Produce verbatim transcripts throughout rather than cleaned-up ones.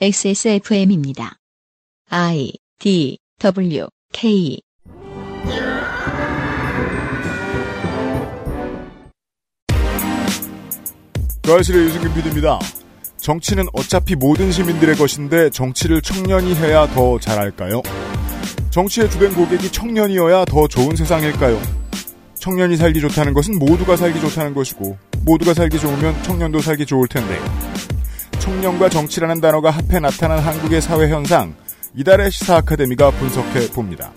엑스에스에프엠입니다. 아이디더블유케이 더하실의 유승균 피디입니다. 정치는 어차피 모든 시민들의 것인데 정치를 청년이 해야 더 잘할까요? 정치의 주된 고객이 청년이어야 더 좋은 세상일까요? 청년이 살기 좋다는 것은 모두가 살기 좋다는 것이고 모두가 살기 좋으면 청년도 살기 좋을 텐데요. 청년과 정치라는 단어가 합해 나타난 한국의 사회 현상, 이달의 시사 아카데미가 분석해 봅니다.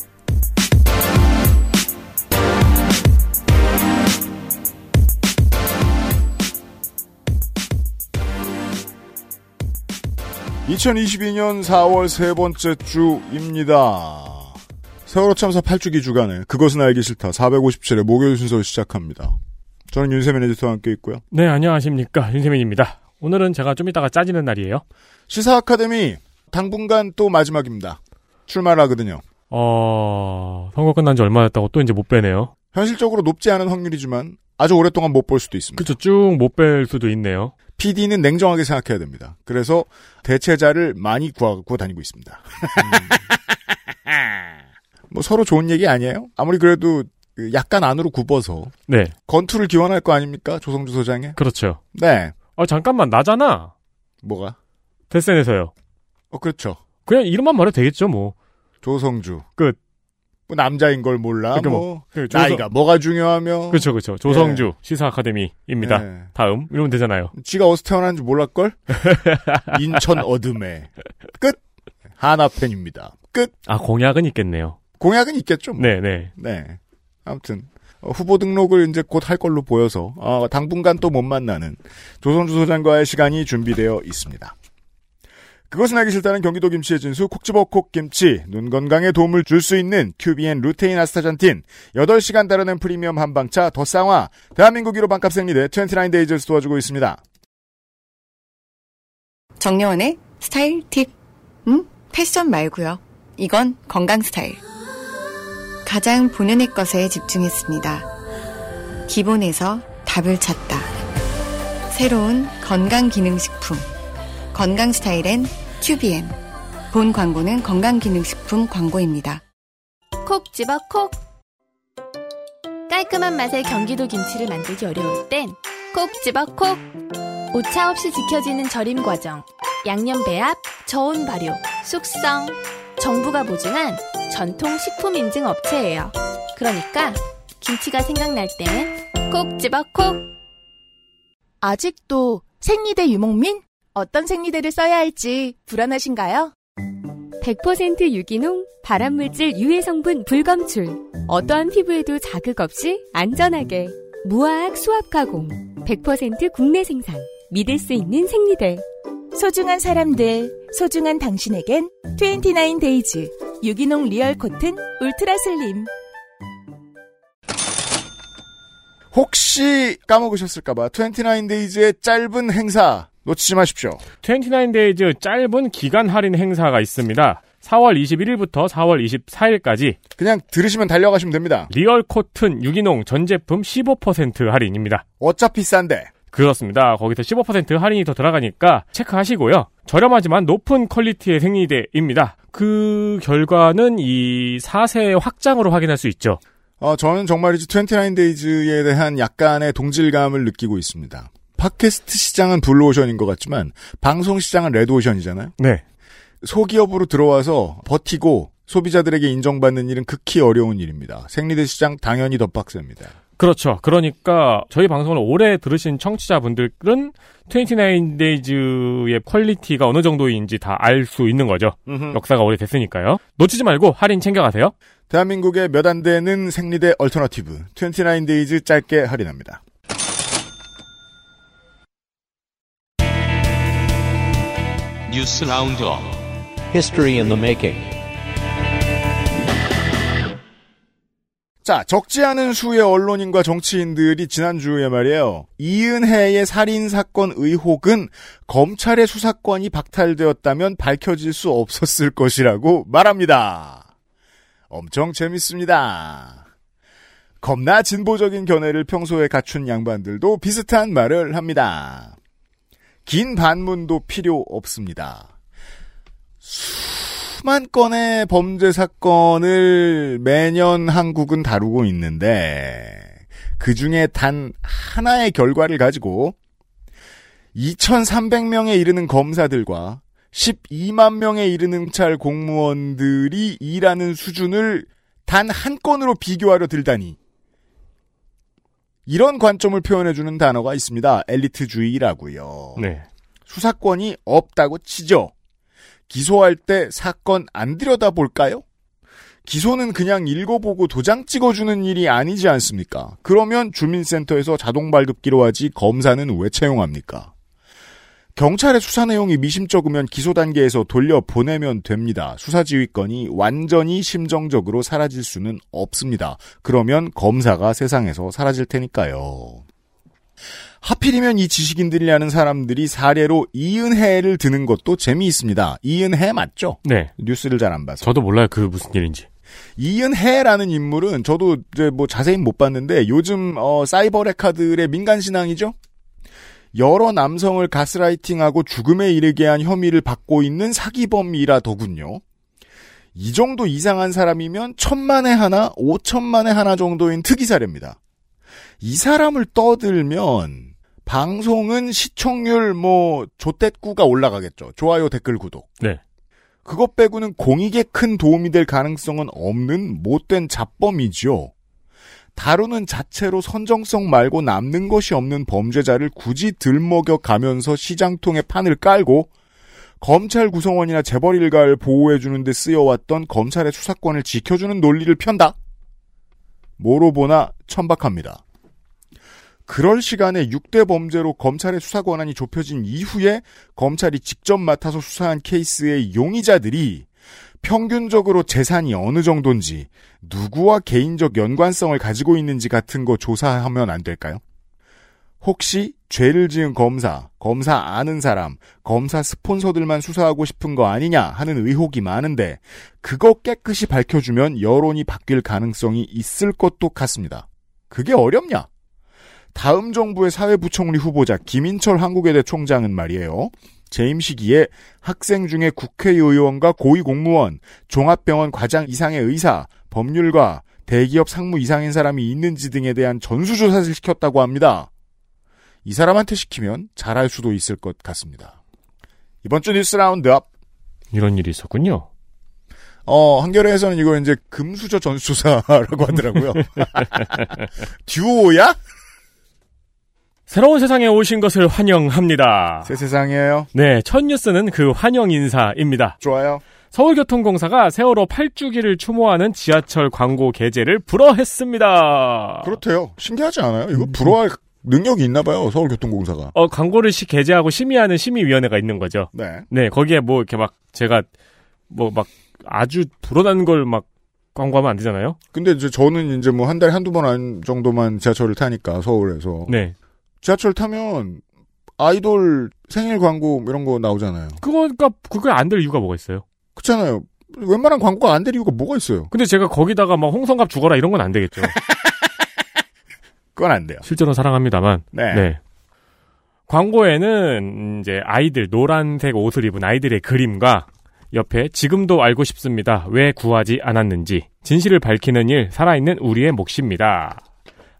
이천이십이년 사월 세 번째 주입니다. 세월호 참사 팔 주기 주간에 그것은 알기 싫다 사백오십칠회 목요일 순서 시작합니다. 저는 윤세민 에디터와 함께 있고요. 네, 안녕하십니까. 윤세민입니다. 오늘은 제가 좀 이따가 짜지는 날이에요. 시사 아카데미 당분간 또 마지막입니다. 출마를 하거든요. 어... 선거 끝난 지 얼마 됐다고 또 이제 못 빼네요. 현실적으로 높지 않은 확률이지만 아주 오랫동안 못 볼 수도 있습니다. 그렇죠. 쭉 못 뺄 수도 있네요. 피디는 냉정하게 생각해야 됩니다. 그래서 대체자를 많이 구하고 다니고 있습니다. 뭐 서로 좋은 얘기 아니에요? 아무리 그래도 약간 안으로 굽어서 네. 건투를 기원할 거 아닙니까? 조성주 소장에? 그렇죠. 네. 아 잠깐만 나잖아. 뭐가? 대선에서요. 어 그렇죠. 그냥 이름만 말해도 되겠죠 뭐. 조성주. 끝. 뭐 남자인 걸 몰라. 그러니까 뭐, 뭐 나이가 조성... 뭐가 중요하며. 그렇죠, 그렇죠. 조성주 예. 시사 아카데미입니다. 예. 다음 이러면 되잖아요. 지가 어디서 태어난지 몰랄 걸. 인천 어둠에 끝. 하나팬입니다. 끝. 아 공약은 있겠네요. 공약은 있겠죠. 뭐. 네, 네, 네. 아무튼 어, 후보 등록을 이제 곧 할 걸로 보여서 어, 당분간 또 못 만나는 조성주 소장과의 시간이 준비되어 있습니다. 그것은 알기 싫다는 경기도 김치의 진수 콕지버콕 김치, 눈 건강에 도움을 줄 수 있는 큐비엔 루테인 아스타잔틴, 여덟 시간 다루는 프리미엄 한방차 더쌍화, 대한민국 일 호 반값 생리대 이십구 데이즈 도와주고 있습니다. 정려원의 스타일 팁. 음? 패션 말고요. 이건 건강스타일. 가장 본연의 것에 집중했습니다. 기본에서 답을 찾다. 새로운 건강기능식품. 건강스타일엔 큐비엔. 본 광고는 건강기능식품 광고입니다. 콕 집어 콕. 깔끔한 맛의 경기도 김치를 만들기 어려울 땐 콕 집어 콕. 오차 없이 지켜지는 절임 과정, 양념 배합, 저온 발효, 숙성. 정부가 보증한 전통 식품 인증 업체예요. 그러니까 김치가 생각날 때는 콕 집어 콕. 아직도 생리대 유목민? 어떤 생리대를 써야 할지 불안하신가요? 백 퍼센트 유기농, 발암물질 유해 성분 불검출. 어떠한 피부에도 자극 없이 안전하게. 무화학 수압 가공. 백 퍼센트 국내 생산. 믿을 수 있는 생리대. 소중한 사람들, 소중한 당신에겐 이십구 데이즈. 유기농 리얼 코튼 울트라 슬림. 혹시 까먹으셨을까봐 이십구 데이즈의 짧은 행사. 놓치지 마십시오. 이십구 데이즈 짧은 기간 할인 행사가 있습니다. 사월 이십일일부터 사월 이십사일까지. 그냥 들으시면 달려가시면 됩니다. 리얼 코튼 유기농 전 제품 십오 퍼센트 할인입니다. 어차피 싼데. 그렇습니다. 거기서 십오 퍼센트 할인이 더 들어가니까 체크하시고요. 저렴하지만 높은 퀄리티의 생리대입니다. 그 결과는 이 사세의 확장으로 확인할 수 있죠. 어, 저는 정말이지 이십구 데이즈에 대한 약간의 동질감을 느끼고 있습니다. 팟캐스트 시장은 블루오션인 것 같지만 방송 시장은 레드오션이잖아요. 네. 소기업으로 들어와서 버티고 소비자들에게 인정받는 일은 극히 어려운 일입니다. 생리대 시장 당연히 더 빡셉니다. 그렇죠. 그러니까 저희 방송을 오래 들으신 청취자분들은 이십구 데이즈의 퀄리티가 어느 정도인지 다 알 수 있는 거죠. 음흠. 역사가 오래됐으니까요. 놓치지 말고 할인 챙겨가세요. 대한민국의 몇 안 되는 생리대 얼터너티브 이십구 데이즈 짧게 할인합니다. 뉴스 라운드업 History in the Making. 자, 적지 않은 수의 언론인과 정치인들이 지난주에 말이에요. 이은해의 살인사건 의혹은 검찰의 수사권이 박탈되었다면 밝혀질 수 없었을 것이라고 말합니다. 엄청 재밌습니다. 겁나 진보적인 견해를 평소에 갖춘 양반들도 비슷한 말을 합니다. 긴 반문도 필요 없습니다. 수만 건의 범죄 사건을 매년 한국은 다루고 있는데 그중에 단 하나의 결과를 가지고 이천삼백 명에 이르는 검사들과 십이만 명에 이르는 경찰 공무원들이 일하는 수준을 단 한 건으로 비교하려 들다니. 이런 관점을 표현해주는 단어가 있습니다. 엘리트주의라고요. 네. 수사권이 없다고 치죠. 기소할 때 사건 안 들여다볼까요? 기소는 그냥 읽어보고 도장 찍어주는 일이 아니지 않습니까? 그러면 주민센터에서 자동발급기로 하지 검사는 왜 채용합니까? 경찰의 수사 내용이 미심쩍으면 기소 단계에서 돌려보내면 됩니다. 수사지휘권이 완전히 심정적으로 사라질 수는 없습니다. 그러면 검사가 세상에서 사라질 테니까요. 하필이면 이 지식인들이라는 사람들이 사례로 이은해를 드는 것도 재미있습니다. 이은해 맞죠? 네. 뉴스를 잘 안 봐서. 저도 몰라요. 그 무슨 일인지. 이은해라는 인물은 저도 이제 뭐 자세히 못 봤는데 요즘 어, 사이버레카들의 민간신앙이죠? 여러 남성을 가스라이팅하고 죽음에 이르게 한 혐의를 받고 있는 사기범이라더군요. 이 정도 이상한 사람이면 천만에 하나, 오천만에 하나 정도인 특이 사례입니다. 이 사람을 떠들면 방송은 시청률 뭐 조댓구가 올라가겠죠. 좋아요, 댓글, 구독. 네. 그것 빼고는 공익에 큰 도움이 될 가능성은 없는 못된 잡범이지요. 다루는 자체로 선정성 말고 남는 것이 없는 범죄자를 굳이 들먹여 가면서 시장통에 판을 깔고 검찰 구성원이나 재벌 일가를 보호해주는 데 쓰여왔던 검찰의 수사권을 지켜주는 논리를 편다. 뭐로 보나 천박합니다. 그럴 시간에 육 대 범죄로 검찰의 수사 권한이 좁혀진 이후에 검찰이 직접 맡아서 수사한 케이스의 용의자들이 평균적으로 재산이 어느 정도인지 누구와 개인적 연관성을 가지고 있는지 같은 거 조사하면 안 될까요? 혹시 죄를 지은 검사, 검사 아는 사람, 검사 스폰서들만 수사하고 싶은 거 아니냐 하는 의혹이 많은데 그거 깨끗이 밝혀주면 여론이 바뀔 가능성이 있을 것도 같습니다. 그게 어렵냐? 다음 정부의 사회부총리 후보자 김인철 한국외대 총장은 말이에요. 재임 시기에 학생 중에 국회의원과 고위공무원, 종합병원 과장 이상의 의사, 법률가, 대기업 상무 이상인 사람이 있는지 등에 대한 전수조사를 시켰다고 합니다. 이 사람한테 시키면 잘할 수도 있을 것 같습니다. 이번 주 뉴스 라운드업. 이런 일이 있었군요. 어, 한겨레에서는 이걸 이제 금수저 전수조사라고 하더라고요. 듀오야? 새로운 세상에 오신 것을 환영합니다. 새 세상이에요? 네, 첫 뉴스는 그 환영 인사입니다. 좋아요. 서울교통공사가 세월호 팔 주기를 추모하는 지하철 광고 게재를 불허했습니다. 그렇대요. 신기하지 않아요? 이거 불허할 능력이 있나 봐요. 서울교통공사가. 어, 광고를 시 게재하고 심의하는 심의위원회가 있는 거죠. 네. 네, 거기에 뭐 이렇게 막 제가 뭐 막 아주 불어난 걸 막 광고하면 안 되잖아요. 근데 이제 저는 이제 뭐 한 달에 한두 번 정도만 지하철을 타니까 서울에서. 네. 지하철 타면 아이돌 생일 광고 이런 거 나오잖아요. 그거니까 그게 안 될 이유가 뭐가 있어요? 그렇잖아요. 웬만한 광고가 안 될 이유가 뭐가 있어요? 근데 제가 거기다가 막 홍성갑 죽어라 이런 건 안 되겠죠. 그건 안 돼요. 실제로는 사랑합니다만. 네. 네. 광고에는 이제 아이들 노란색 옷을 입은 아이들의 그림과 옆에 지금도 알고 싶습니다. 왜 구하지 않았는지 진실을 밝히는 일 살아있는 우리의 몫입니다.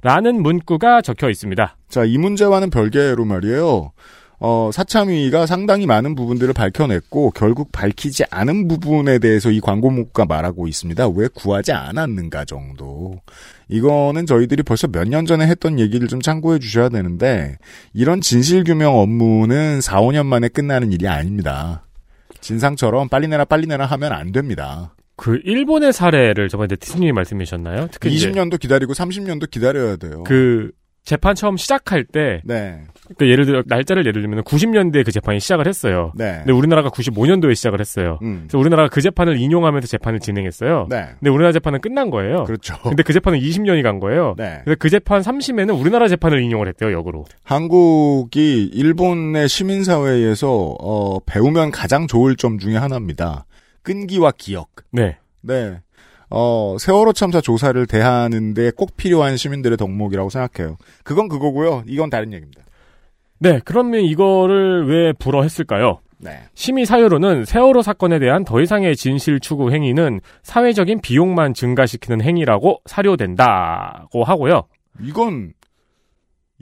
라는 문구가 적혀 있습니다. 자, 이 문제와는 별개로 말이에요. 어, 사참위가 상당히 많은 부분들을 밝혀냈고 결국 밝히지 않은 부분에 대해서 이 광고 문구가 말하고 있습니다. 왜 구하지 않았는가 정도. 이거는 저희들이 벌써 몇 년 전에 했던 얘기를 좀 참고해 주셔야 되는데 이런 진실규명 업무는 사, 오 년 만에 끝나는 일이 아닙니다. 진상처럼 빨리 내라 빨리 내라 하면 안 됩니다. 그 일본의 사례를 저번에 티스님이 말씀해주셨나요? 특히 이십 년도 기다리고 삼십 년도 기다려야 돼요. 그 재판 처음 시작할 때, 네. 그러니까 예를 들어 날짜를 예를 들면 구십 년대에 그 재판이 시작을 했어요. 네. 근데 우리나라가 구십오 년도에 시작을 했어요. 음. 그래서 우리나라가 그 재판을 인용하면서 재판을 진행했어요. 네. 근데 우리나라 재판은 끝난 거예요. 그렇죠. 근데 그 재판은 이십 년이 간 거예요. 네. 그래서 그 재판 삼심에는 우리나라 재판을 인용을 했대요, 역으로. 한국이 일본의 시민사회에서 어, 배우면 가장 좋을 점 중에 하나입니다. 끈기와 기억. 네. 네. 어, 세월호 참사 조사를 대하는데 꼭 필요한 시민들의 덕목이라고 생각해요. 그건 그거고요. 이건 다른 얘기입니다. 네. 그러면 이거를 왜 불허했을까요? 네. 심의 사유로는 세월호 사건에 대한 더 이상의 진실 추구 행위는 사회적인 비용만 증가시키는 행위라고 사료된다고 하고요. 이건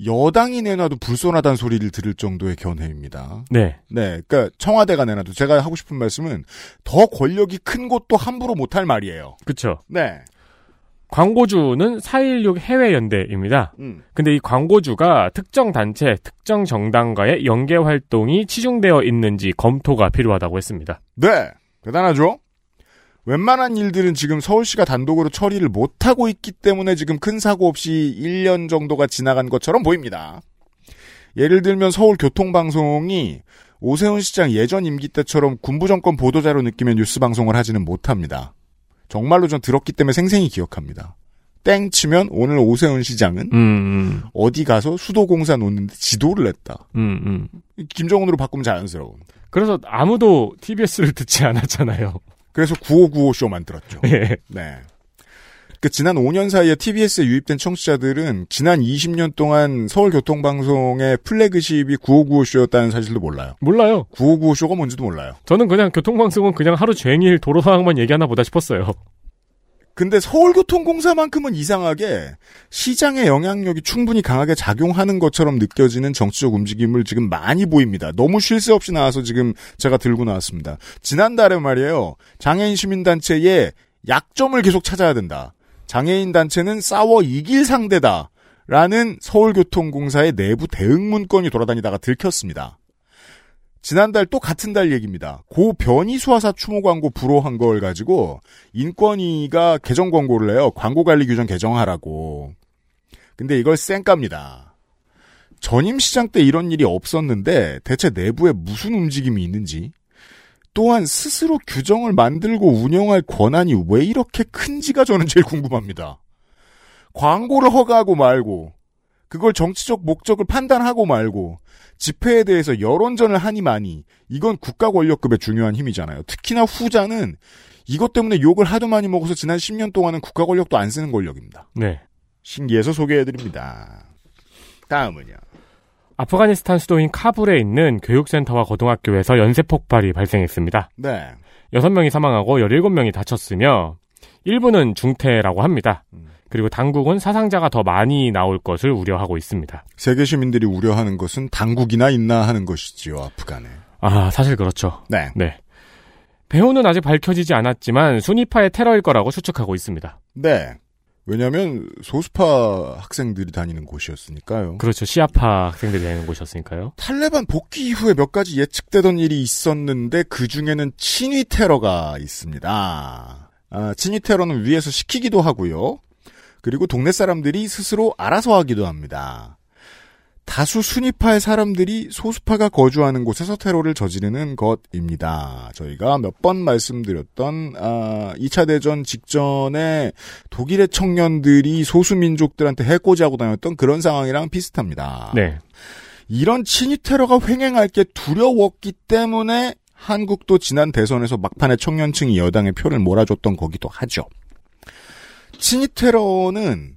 여당이 내놔도 불손하다는 소리를 들을 정도의 견해입니다. 네. 네. 그러니까 청와대가 내놔도 제가 하고 싶은 말씀은 더 권력이 큰 곳도 함부로 못할 말이에요. 그렇죠. 네. 광고주는 사일육 해외연대입니다. 음. 근데 이 광고주가 특정 단체, 특정 정당과의 연계 활동이 치중되어 있는지 검토가 필요하다고 했습니다. 네. 대단하죠? 웬만한 일들은 지금 서울시가 단독으로 처리를 못하고 있기 때문에 지금 큰 사고 없이 일 년 정도가 지나간 것처럼 보입니다. 예를 들면 서울교통방송이 오세훈 시장 예전 임기 때처럼 군부정권 보도자료 느낌의 뉴스 방송을 하지는 못합니다. 정말로 전 들었기 때문에 생생히 기억합니다. 땡 치면 오늘 오세훈 시장은 음. 어디 가서 수도공사 놓는데 지도를 냈다. 음, 음. 김정은으로 바꾸면 자연스러운. 그래서 아무도 티비에스를 듣지 않았잖아요. 그래서 구오구오쇼만 들었죠. 예. 네. 그 지난 오 년 사이에 티비에스에 유입된 청취자들은 지난 이십 년 동안 서울교통방송의 플래그십이 구오구오쇼였다는 사실도 몰라요. 몰라요. 구오구오쇼가 뭔지도 몰라요. 저는 그냥 교통방송은 그냥 하루 종일 도로 상황만 얘기하나 보다 싶었어요. 근데 서울교통공사만큼은 이상하게 시장의 영향력이 충분히 강하게 작용하는 것처럼 느껴지는 정치적 움직임을 지금 많이 보입니다. 너무 쉴 새 없이 나와서 지금 제가 들고 나왔습니다. 지난달에 말이에요. 장애인 시민단체의 약점을 계속 찾아야 된다. 장애인 단체는 싸워 이길 상대다. 라는 서울교통공사의 내부 대응 문건이 돌아다니다가 들켰습니다. 지난달 또 같은 달 얘기입니다. 고 변희 수화사 추모 광고 불호한 걸 가지고 인권위가 개정 권고를 해요. 광고관리 규정 개정하라고. 근데 이걸 쌩깝니다. 전임 시장 때 이런 일이 없었는데 대체 내부에 무슨 움직임이 있는지 또한 스스로 규정을 만들고 운영할 권한이 왜 이렇게 큰지가 저는 제일 궁금합니다. 광고를 허가하고 말고 그걸 정치적 목적을 판단하고 말고 집회에 대해서 여론전을 하니 마니 이건 국가 권력급의 중요한 힘이잖아요. 특히나 후자는 이것 때문에 욕을 하도 많이 먹어서 지난 십 년 동안은 국가 권력도 안 쓰는 권력입니다. 네. 신기해서 소개해드립니다. 다음은요. 아프가니스탄 수도인 카불에 있는 교육센터와 고등학교에서 연쇄 폭발이 발생했습니다. 네. 여섯 명이 사망하고 열일곱 명이 다쳤으며 일부는 중태라고 합니다. 음. 그리고 당국은 사상자가 더 많이 나올 것을 우려하고 있습니다. 세계 시민들이 우려하는 것은 당국이나 있나 하는 것이지요, 아프간에. 아, 사실 그렇죠. 네. 네. 배후는 아직 밝혀지지 않았지만 순위파의 테러일 거라고 추측하고 있습니다. 네. 왜냐하면 소수파 학생들이 다니는 곳이었으니까요. 그렇죠. 시아파 학생들이 다니는 곳이었으니까요. 탈레반 복귀 이후에 몇 가지 예측되던 일이 있었는데 그중에는 친위 테러가 있습니다. 아, 친위 테러는 위에서 시키기도 하고요. 그리고 동네 사람들이 스스로 알아서 하기도 합니다. 다수 순위파의 사람들이 소수파가 거주하는 곳에서 테러를 저지르는 것입니다. 저희가 몇 번 말씀드렸던 아, 이 차 대전 직전에 독일의 청년들이 소수민족들한테 해코지하고 다녔던 그런 상황이랑 비슷합니다. 네. 이런 친위 테러가 횡행할 게 두려웠기 때문에 한국도 지난 대선에서 막판에 청년층이 여당의 표를 몰아줬던 거기도 하죠. 친위 테러는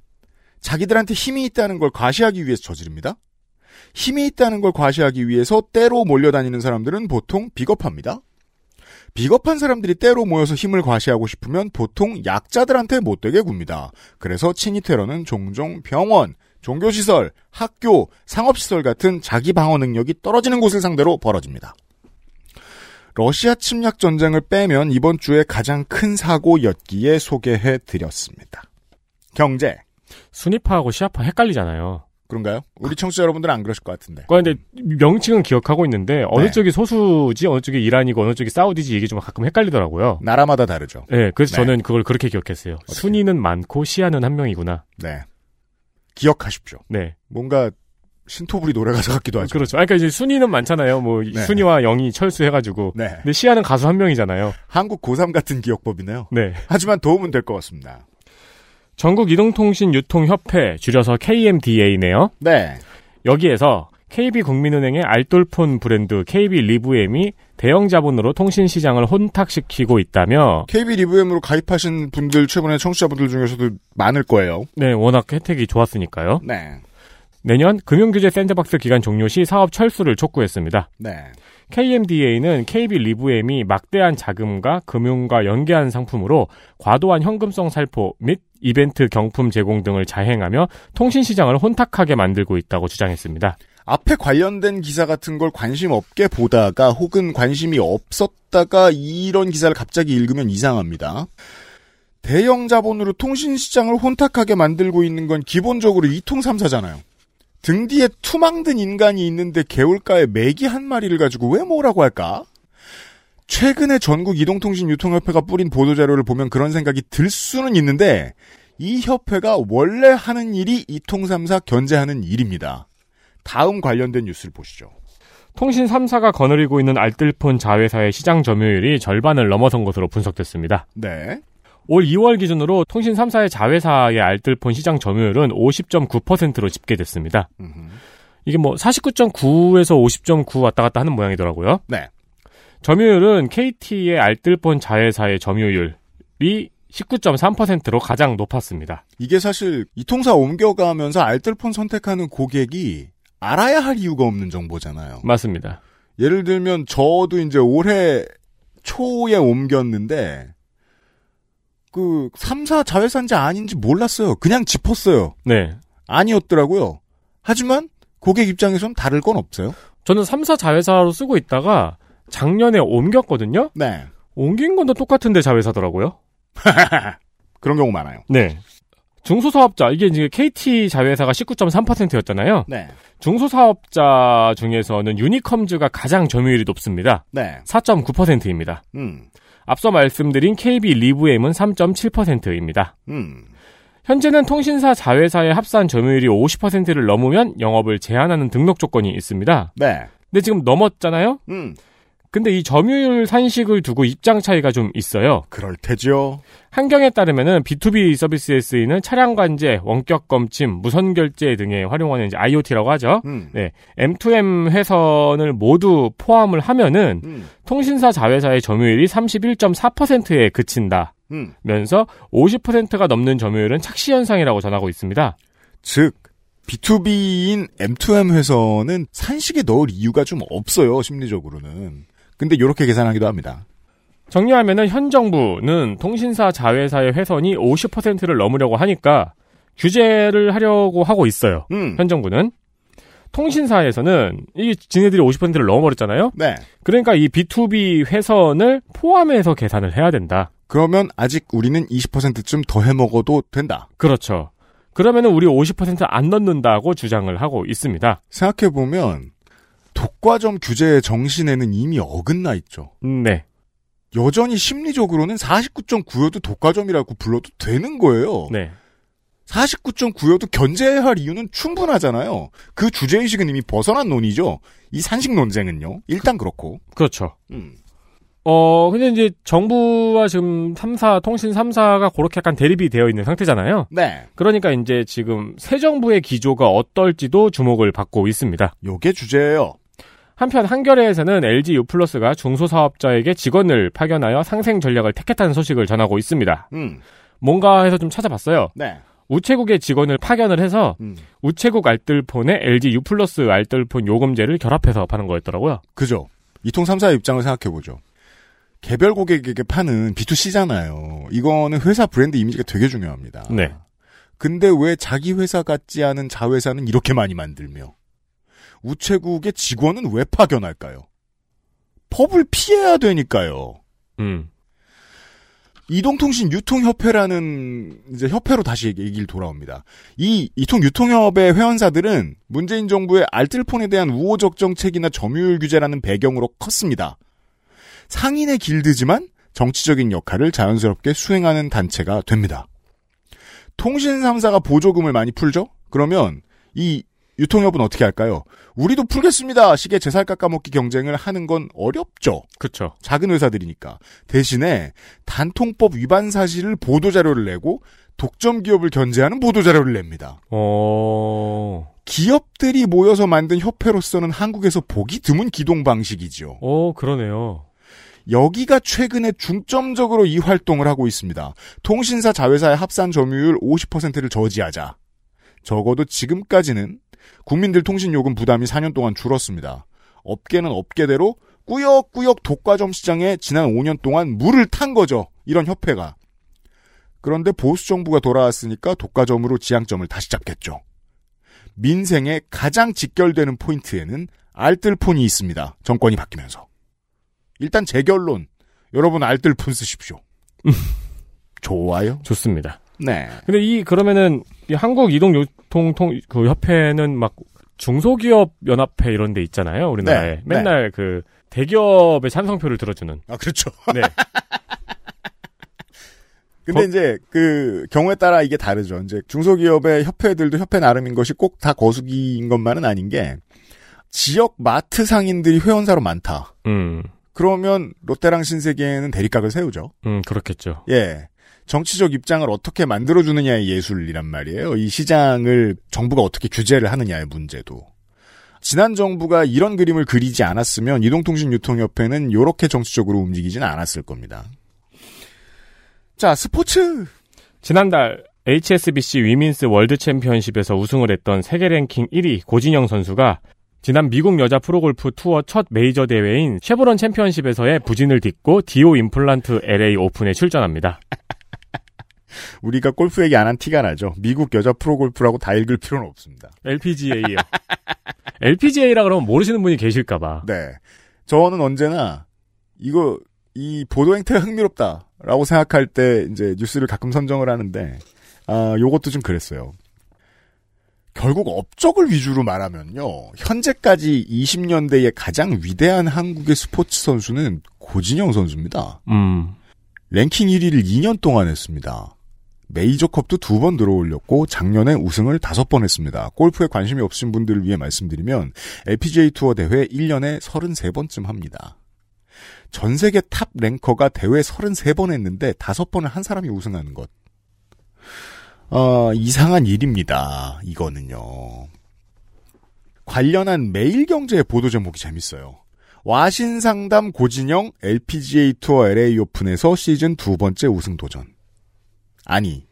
자기들한테 힘이 있다는 걸 과시하기 위해서 저지릅니다. 힘이 있다는 걸 과시하기 위해서 때로 몰려다니는 사람들은 보통 비겁합니다. 비겁한 사람들이 때로 모여서 힘을 과시하고 싶으면 보통 약자들한테 못되게 굽니다. 그래서 친위 테러는 종종 병원, 종교시설, 학교, 상업시설 같은 자기 방어 능력이 떨어지는 곳을 상대로 벌어집니다. 러시아 침략 전쟁을 빼면 이번 주에 가장 큰 사고였기에 소개해드렸습니다. 경제. 순위파하고 시아파 헷갈리잖아요. 그런가요? 우리 청취자 여러분들은 안 그러실 것 같은데. 그런데 명칭은 기억하고 있는데 어느 네. 쪽이 소수지 어느 쪽이 이란이고 어느 쪽이 사우디지 이게 좀 가끔 헷갈리더라고요. 나라마다 다르죠. 네, 그래서 네. 저는 그걸 그렇게 기억했어요. 어떻게? 순위는 많고 시아는 한 명이구나. 네. 기억하십시오. 네. 뭔가... 신토불이 노래 가사 같기도 하죠. 그렇죠. 그러니까 이제 순위는 많잖아요. 뭐 네. 순위와 영이 철수해가지고. 네. 근데 시아는 가수 한 명이잖아요. 한국 고삼 같은 기억법이네요. 네. 하지만 도움은 될 것 같습니다. 전국 이동통신유통협회 줄여서 케이엠디에이네요. 네. 여기에서 케이비국민은행의 알뜰폰 브랜드 케이비리브엠이 대형 자본으로 통신 시장을 혼탁시키고 있다며 케이비리브엠으로 가입하신 분들 최근에 청취자분들 중에서도 많을 거예요. 네, 워낙 혜택이 좋았으니까요. 네. 내년 금융규제 샌드박스 기간 종료 시 사업 철수를 촉구했습니다. 네. 케이엠디에이는 케이비 리브엠이 막대한 자금과 금융과 연계한 상품으로 과도한 현금성 살포 및 이벤트 경품 제공 등을 자행하며 통신시장을 혼탁하게 만들고 있다고 주장했습니다. 앞에 관련된 기사 같은 걸 관심 없게 보다가 혹은 관심이 없었다가 이런 기사를 갑자기 읽으면 이상합니다. 대형 자본으로 통신시장을 혼탁하게 만들고 있는 건 기본적으로 이통삼사잖아요. 등 뒤에 투망든 인간이 있는데 개울가에 메기 한 마리를 가지고 왜 뭐라고 할까? 최근에 전국 이동통신유통협회가 뿌린 보도자료를 보면 그런 생각이 들 수는 있는데 이 협회가 원래 하는 일이 이통삼사 견제하는 일입니다. 다음 관련된 뉴스를 보시죠. 통신 삼 사가 거느리고 있는 알뜰폰 자회사의 시장 점유율이 절반을 넘어선 것으로 분석됐습니다. 네. 올 이월 기준으로 통신 삼 사의 자회사의 알뜰폰 시장 점유율은 오십 점 구 퍼센트로 집계됐습니다. 음흠. 이게 뭐 사십구 점 구에서 오십 점 구 왔다 갔다 하는 모양이더라고요. 네. 점유율은 케이티의 알뜰폰 자회사의 점유율이 십구 점 삼 퍼센트로 가장 높았습니다. 이게 사실 이 통사 옮겨가면서 알뜰폰 선택하는 고객이 알아야 할 이유가 없는 정보잖아요. 맞습니다. 예를 들면 저도 이제 올해 초에 옮겼는데 그 삼 사 자회사인지 아닌지 몰랐어요. 그냥 짚었어요. 네. 아니었더라고요. 하지만 고객 입장에서는 다를 건 없어요. 저는 삼 사 자회사로 쓰고 있다가 작년에 옮겼거든요. 네. 옮긴 건 다 똑같은데 자회사더라고요. 그런 경우 많아요. 네. 중소사업자, 이게 이제 케이티 자회사가 십구 점 삼 퍼센트였잖아요. 네. 중소사업자 중에서는 유니컴즈가 가장 점유율이 높습니다. 네. 사 점 구 퍼센트입니다. 음. 앞서 말씀드린 케이비 리브엠은 삼 점 칠 퍼센트입니다. 음. 현재는 통신사 자회사의 합산 점유율이 오십 퍼센트를 넘으면 영업을 제한하는 등록 조건이 있습니다. 네. 근데 지금 넘었잖아요? 음. 근데 이 점유율 산식을 두고 입장 차이가 좀 있어요. 그럴 테죠. 한경에 따르면은 비투비 서비스에 쓰이는 차량 관제, 원격 검침, 무선 결제 등에 활용하는 이제 아이오티라고 하죠. 음. 네, 엠투엠 회선을 모두 포함을 하면은 음. 통신사 자회사의 점유율이 삼십일 점 사 퍼센트에 그친다. 음. 면서 오십 퍼센트가 넘는 점유율은 착시 현상이라고 전하고 있습니다. 즉 비투비인 엠투엠 회선은 산식에 넣을 이유가 좀 없어요. 심리적으로는. 근데 이렇게 계산하기도 합니다. 정리하면은 현 정부는 통신사 자회사의 회선이 오십 퍼센트를 넘으려고 하니까 규제를 하려고 하고 있어요. 음. 현 정부는. 통신사에서는 이 지네들이 오십 퍼센트를 넘어버렸잖아요. 네. 그러니까 이 비투비 회선을 포함해서 계산을 해야 된다. 그러면 아직 우리는 이십 퍼센트쯤 더 해먹어도 된다. 그렇죠. 그러면은 우리 오십 퍼센트 안 넣는다고 주장을 하고 있습니다. 생각해보면 독과점 규제의 정신에는 이미 어긋나 있죠. 네. 여전히 심리적으로는 사십구 점 구여도 독과점이라고 불러도 되는 거예요. 네. 사십구 점 구여도 견제해야 할 이유는 충분하잖아요. 그 주제의식은 이미 벗어난 논의죠. 이 산식 논쟁은요. 일단 그렇고. 그렇죠. 음. 어, 근데 이제 정부와 지금 삼 사, 통신 삼 사가 그렇게 약간 대립이 되어 있는 상태잖아요. 네. 그러니까 이제 지금 새 정부의 기조가 어떨지도 주목을 받고 있습니다. 요게 주제예요. 한편 한겨레에서는 엘지 U+가 중소사업자에게 직원을 파견하여 상생 전략을 택했다는 소식을 전하고 있습니다. 음. 뭔가 해서 좀 찾아봤어요. 네. 우체국에 직원을 파견을 해서 음. 우체국 알뜰폰에 엘지 U+ 알뜰폰 요금제를 결합해서 파는 거였더라고요. 그죠. 이통 삼사의 입장을 생각해보죠. 개별 고객에게 파는 비투씨잖아요. 이거는 회사 브랜드 이미지가 되게 중요합니다. 네. 근데 왜 자기 회사 같지 않은 자회사는 이렇게 많이 만들며 우체국의 직원은 왜 파견할까요? 법을 피해야 되니까요. 음. 이동통신 유통협회라는 이제 협회로 다시 얘기를 돌아옵니다. 이 이통유통협회 회원사들은 문재인 정부의 알뜰폰에 대한 우호적 정책이나 점유율 규제라는 배경으로 컸습니다. 상인의 길드지만 정치적인 역할을 자연스럽게 수행하는 단체가 됩니다. 통신 삼 사가 보조금을 많이 풀죠? 그러면 이 유통협은 어떻게 할까요? 우리도 풀겠습니다. 식의 제살 깎아먹기 경쟁을 하는 건 어렵죠. 그렇죠. 작은 회사들이니까. 대신에 단통법 위반 사실을 보도자료를 내고 독점 기업을 견제하는 보도자료를 냅니다. 어... 기업들이 모여서 만든 협회로서는 한국에서 보기 드문 기동 방식이죠. 어, 그러네요. 여기가 최근에 중점적으로 이 활동을 하고 있습니다. 통신사 자회사의 합산 점유율 오십 퍼센트를 저지하자. 적어도 지금까지는 국민들 통신요금 부담이 사 년 동안 줄었습니다. 업계는 업계대로 꾸역꾸역 독과점 시장에 지난 오 년 동안 물을 탄 거죠. 이런 협회가. 그런데 보수 정부가 돌아왔으니까 독과점으로 지향점을 다시 잡겠죠. 민생에 가장 직결되는 포인트에는 알뜰폰이 있습니다. 정권이 바뀌면서. 일단 제 결론. 여러분 알뜰폰 쓰십시오. 좋아요. 좋습니다. 네. 근데 이 그러면은 이 한국 이동 요통 통 그 협회는 막 중소기업 연합회 이런 데 있잖아요. 우리나라에. 네. 맨날 네. 그 대기업의 찬성표를 들어주는. 아, 그렇죠. 네. 근데 거... 이제 그 경우에 따라 이게 다르죠. 이제 중소기업의 협회들도 협회 나름인 것이 꼭 다 거수기인 것만은 아닌 게 지역 마트 상인들이 회원사로 많다. 음. 그러면 롯데랑 신세계는 대립각을 세우죠. 음, 그렇겠죠. 예. 정치적 입장을 어떻게 만들어주느냐의 예술이란 말이에요. 이 시장을 정부가 어떻게 규제를 하느냐의 문제도. 지난 정부가 이런 그림을 그리지 않았으면 이동통신유통협회는 이렇게 정치적으로 움직이진 않았을 겁니다. 자, 스포츠! 지난달 에이치에스비씨 위민스 월드챔피언십에서 우승을 했던 세계 랭킹 일 위 고진영 선수가 지난 미국 여자 프로골프 투어 첫 메이저 대회인 쉐보런 챔피언십에서의 부진을 딛고 디오 임플란트 엘에이 오픈에 출전합니다. 우리가 골프 얘기 안 한 티가 나죠. 미국 여자 프로골프라고 다 읽을 필요는 없습니다. 엘피지에이요. 엘피지에이라 그러면 모르시는 분이 계실까봐. 네. 저는 언제나 이거, 이 보도 행태가 흥미롭다라고 생각할 때 이제 뉴스를 가끔 선정을 하는데, 아, 요것도 좀 그랬어요. 결국 업적을 위주로 말하면요. 현재까지 이십 년대의 가장 위대한 한국의 스포츠 선수는 고진영 선수입니다. 음. 랭킹 일 위를 이 년 동안 했습니다. 메이저컵도 두 번 들어올렸고 작년에 우승을 다섯 번 했습니다. 골프에 관심이 없으신 분들을 위해 말씀드리면 엘피지에이 투어 대회 일 년에 서른세 번쯤 합니다. 전 세계 탑 랭커가 대회 서른세 번 했는데 다섯 번을 한 사람이 우승하는 것. 어, 이상한 일입니다. 이거는요. 관련한 매일경제의 보도 제목이 재밌어요. 와신상담 고진영 엘피지에이 투어 엘에이 오픈에서 시즌 두 번째 우승 도전. 아니,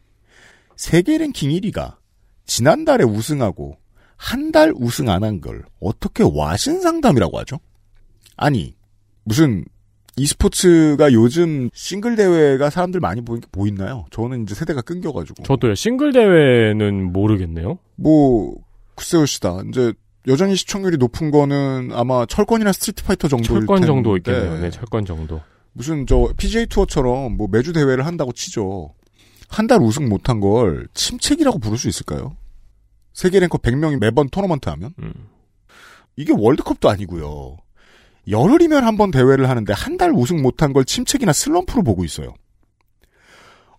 세계 랭킹 일 위가 지난달에 우승하고 한 달 우승 안 한 걸 어떻게 와신상담이라고 하죠? 아니, 무슨 e스포츠가 요즘 싱글 대회가 사람들 많이 보, 보이나요? 저는 이제 세대가 끊겨가지고. 저도요. 싱글 대회는 모르겠네요. 뭐 글쎄요, 시다. 이제 여전히 시청률이 높은 거는 아마 철권이나 스트리트 파이터 정도일 텐데. 철권 정도 있겠네요. 네, 철권 정도. 무슨 저 피지에이 투어처럼 뭐 매주 대회를 한다고 치죠. 한 달 우승 못한 걸 침체기라고 부를 수 있을까요? 세계 랭커 백 명이 매번 토너먼트 하면? 음. 이게 월드컵도 아니고요. 열흘이면 한 번 대회를 하는데 한 달 우승 못한 걸 침체기나 슬럼프로 보고 있어요.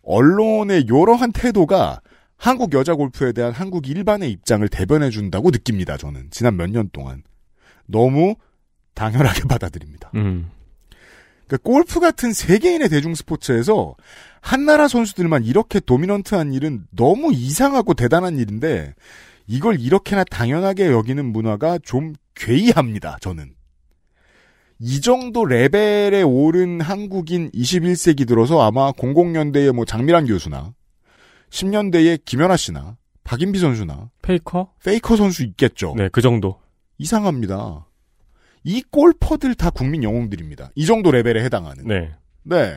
언론의 이러한 태도가 한국 여자 골프에 대한 한국 일반의 입장을 대변해준다고 느낍니다. 저는 지난 몇 년 동안 너무 당연하게 받아들입니다. 음. 그러니까 골프 같은 세계인의 대중 스포츠에서 한나라 선수들만 이렇게 도미넌트한 일은 너무 이상하고 대단한 일인데 이걸 이렇게나 당연하게 여기는 문화가 좀 괴이합니다. 저는. 이 정도 레벨에 오른 한국인 이십일 세기 들어서 아마 공공년대의 뭐 장미란 교수나 십 년대의 김연아 씨나 박인비 선수나 페이커? 페이커 선수 있겠죠. 네, 그 정도. 이상합니다. 이 골퍼들 다 국민 영웅들입니다. 이 정도 레벨에 해당하는. 네. 네.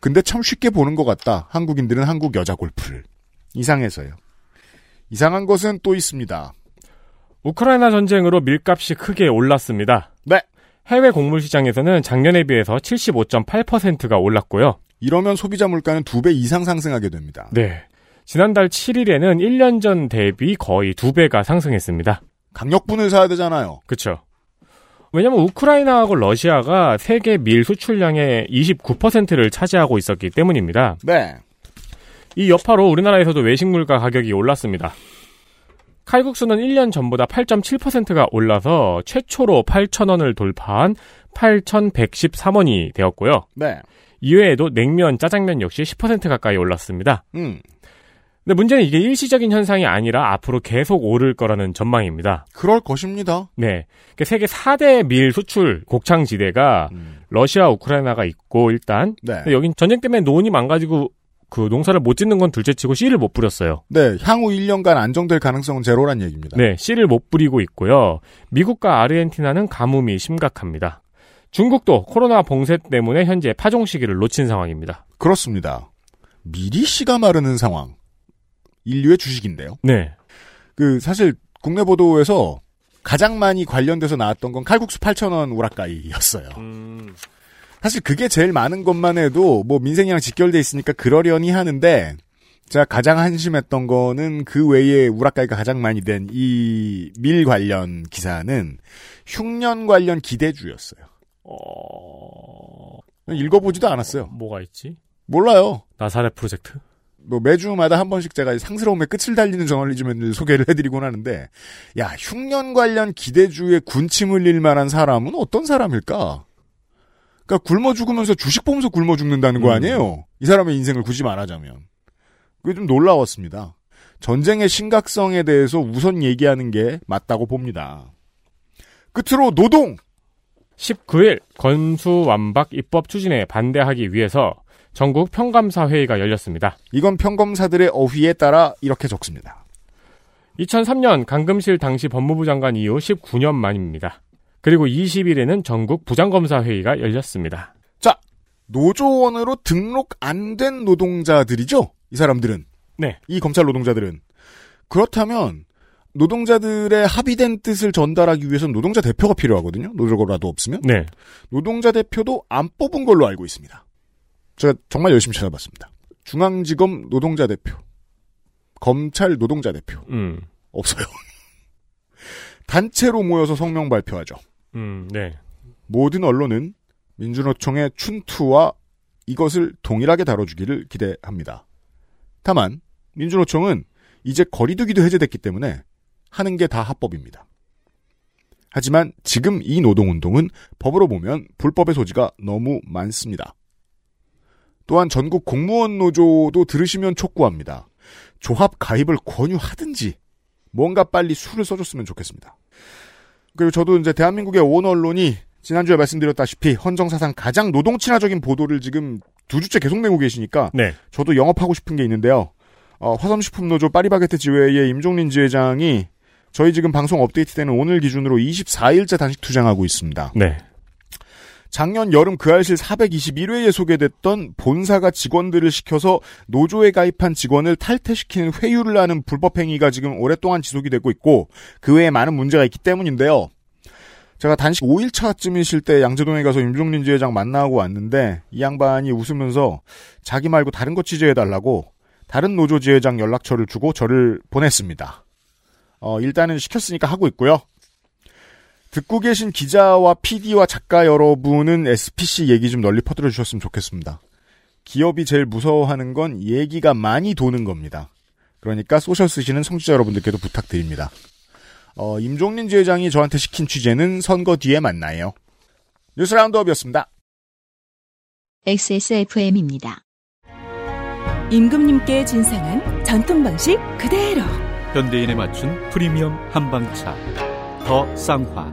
근데 참 쉽게 보는 것 같다. 한국인들은 한국 여자 골프를. 이상해서요. 이상한 것은 또 있습니다. 우크라이나 전쟁으로 밀값이 크게 올랐습니다. 네. 해외 곡물 시장에서는 작년에 비해서 칠십오 점 팔 퍼센트가 올랐고요. 이러면 소비자 물가는 두 배 이상 상승하게 됩니다. 네. 지난달 칠 일에는 일 년 전 대비 거의 두 배가 상승했습니다. 강력분을 사야 되잖아요. 그렇죠. 왜냐하면 우크라이나하고 러시아가 세계 밀 수출량의 이십구 퍼센트를 차지하고 있었기 때문입니다. 네. 이 여파로 우리나라에서도 외식물가 가격이 올랐습니다. 칼국수는 일 년 전보다 팔 점 칠 퍼센트가 올라서 최초로 팔천 원을 돌파한 팔천백십삼 원이 되었고요. 네. 이외에도 냉면, 짜장면 역시 십 퍼센트 가까이 올랐습니다. 음. 근데 문제는 이게 일시적인 현상이 아니라 앞으로 계속 오를 거라는 전망입니다. 그럴 것입니다. 네. 세계 사 대 밀 수출 곡창지대가 음. 러시아, 우크라이나가 있고 일단. 네. 여긴 전쟁 때문에 논이 망가지고 그 농사를 못 짓는 건 둘째치고 씨를 못 뿌렸어요. 네, 향후 일 년간 안정될 가능성은 제로란 얘기입니다. 네, 씨를 못 뿌리고 있고요. 미국과 아르헨티나는 가뭄이 심각합니다. 중국도 코로나 봉쇄 때문에 현재 파종 시기를 놓친 상황입니다. 그렇습니다. 미리 씨가 마르는 상황. 인류의 주식인데요. 네. 그 사실 국내 보도에서 가장 많이 관련돼서 나왔던 건 칼국수 팔천 원 우라카이였어요. 음... 사실 그게 제일 많은 것만 해도 뭐 민생이랑 직결돼 있으니까 그러려니 하는데 제가 가장 한심했던 거는 그 외에 우라카이가 가장 많이 된 이 밀 관련 기사는 흉년 관련 기대주였어요. 어... 읽어보지도 않았어요. 뭐가 있지? 몰라요. 나사렛 프로젝트? 뭐 매주마다 한 번씩 제가 상스러움의 끝을 달리는 저널리즘을 소개를 해드리곤 하는데 야 흉년 관련 기대주에 군침 흘릴 만한 사람은 어떤 사람일까? 그러니까 굶어 죽으면서 주식 보면서 굶어 죽는다는 거 아니에요? 음. 이 사람의 인생을 굳이 말하자면. 그게 좀 놀라웠습니다. 전쟁의 심각성에 대해서 우선 얘기하는 게 맞다고 봅니다. 끝으로 노동! 십구 일 건수완박 입법 추진에 반대하기 위해서 전국 평검사 회의가 열렸습니다. 이건 평검사들의 어휘에 따라 이렇게 적습니다. 이천삼 년 강금실 당시 법무부 장관 이후 십구 년 만입니다. 그리고 이십 일에는 전국 부장검사 회의가 열렸습니다. 자, 노조원으로 등록 안 된 노동자들이죠? 이 사람들은. 네. 이 검찰 노동자들은. 그렇다면 노동자들의 합의된 뜻을 전달하기 위해서는 노동자 대표가 필요하거든요. 노조라도 없으면. 네. 노동자 대표도 안 뽑은 걸로 알고 있습니다. 제가 정말 열심히 찾아봤습니다. 중앙지검 노동자 대표, 검찰 노동자 대표 음. 없어요. 단체로 모여서 성명 발표하죠. 음, 네. 모든 언론은 민주노총의 춘투와 이것을 동일하게 다뤄주기를 기대합니다. 다만 민주노총은 이제 거리두기도 해제됐기 때문에 하는 게 다 합법입니다. 하지만 지금 이 노동운동은 법으로 보면 불법의 소지가 너무 많습니다. 또한 전국 공무원 노조도 들으시면 촉구합니다. 조합 가입을 권유하든지 뭔가 빨리 수를 써줬으면 좋겠습니다. 그리고 저도 이제 대한민국의 온 언론이 지난주에 말씀드렸다시피 헌정사상 가장 노동 친화적인 보도를 지금 두 주째 계속 내고 계시니까 네. 저도 영업하고 싶은 게 있는데요. 어, 화성식품노조 파리바게트 지회의 임종린 지회장이 저희 지금 방송 업데이트되는 오늘 기준으로 이십사 일째 단식 투쟁하고 있습니다. 네. 작년 여름 그 알실 사백이십일 회에 소개됐던 본사가 직원들을 시켜서 노조에 가입한 직원을 탈퇴시키는 회유를 하는 불법 행위가 지금 오랫동안 지속이 되고 있고 그 외에 많은 문제가 있기 때문인데요. 제가 단식 오 일차쯤이실 때 양재동에 가서 임종린 지회장 만나고 왔는데 이 양반이 웃으면서 자기 말고 다른 거 취재해달라고 다른 노조 지회장 연락처를 주고 저를 보냈습니다. 어, 일단은 시켰으니까 하고 있고요. 듣고 계신 기자와 피디와 작가 여러분은 에스피씨 얘기 좀 널리 퍼뜨려 주셨으면 좋겠습니다. 기업이 제일 무서워하는 건 얘기가 많이 도는 겁니다. 그러니까 소셜 쓰시는 청취자 여러분들께도 부탁드립니다. 어, 임종린 지회장이 저한테 시킨 취재는 선거 뒤에 만나요. 뉴스 라운드업이었습니다. 엑스에스에프엠입니다. 임금님께 진상한 전통 방식 그대로 현대인에 맞춘 프리미엄 한방차 더쌍화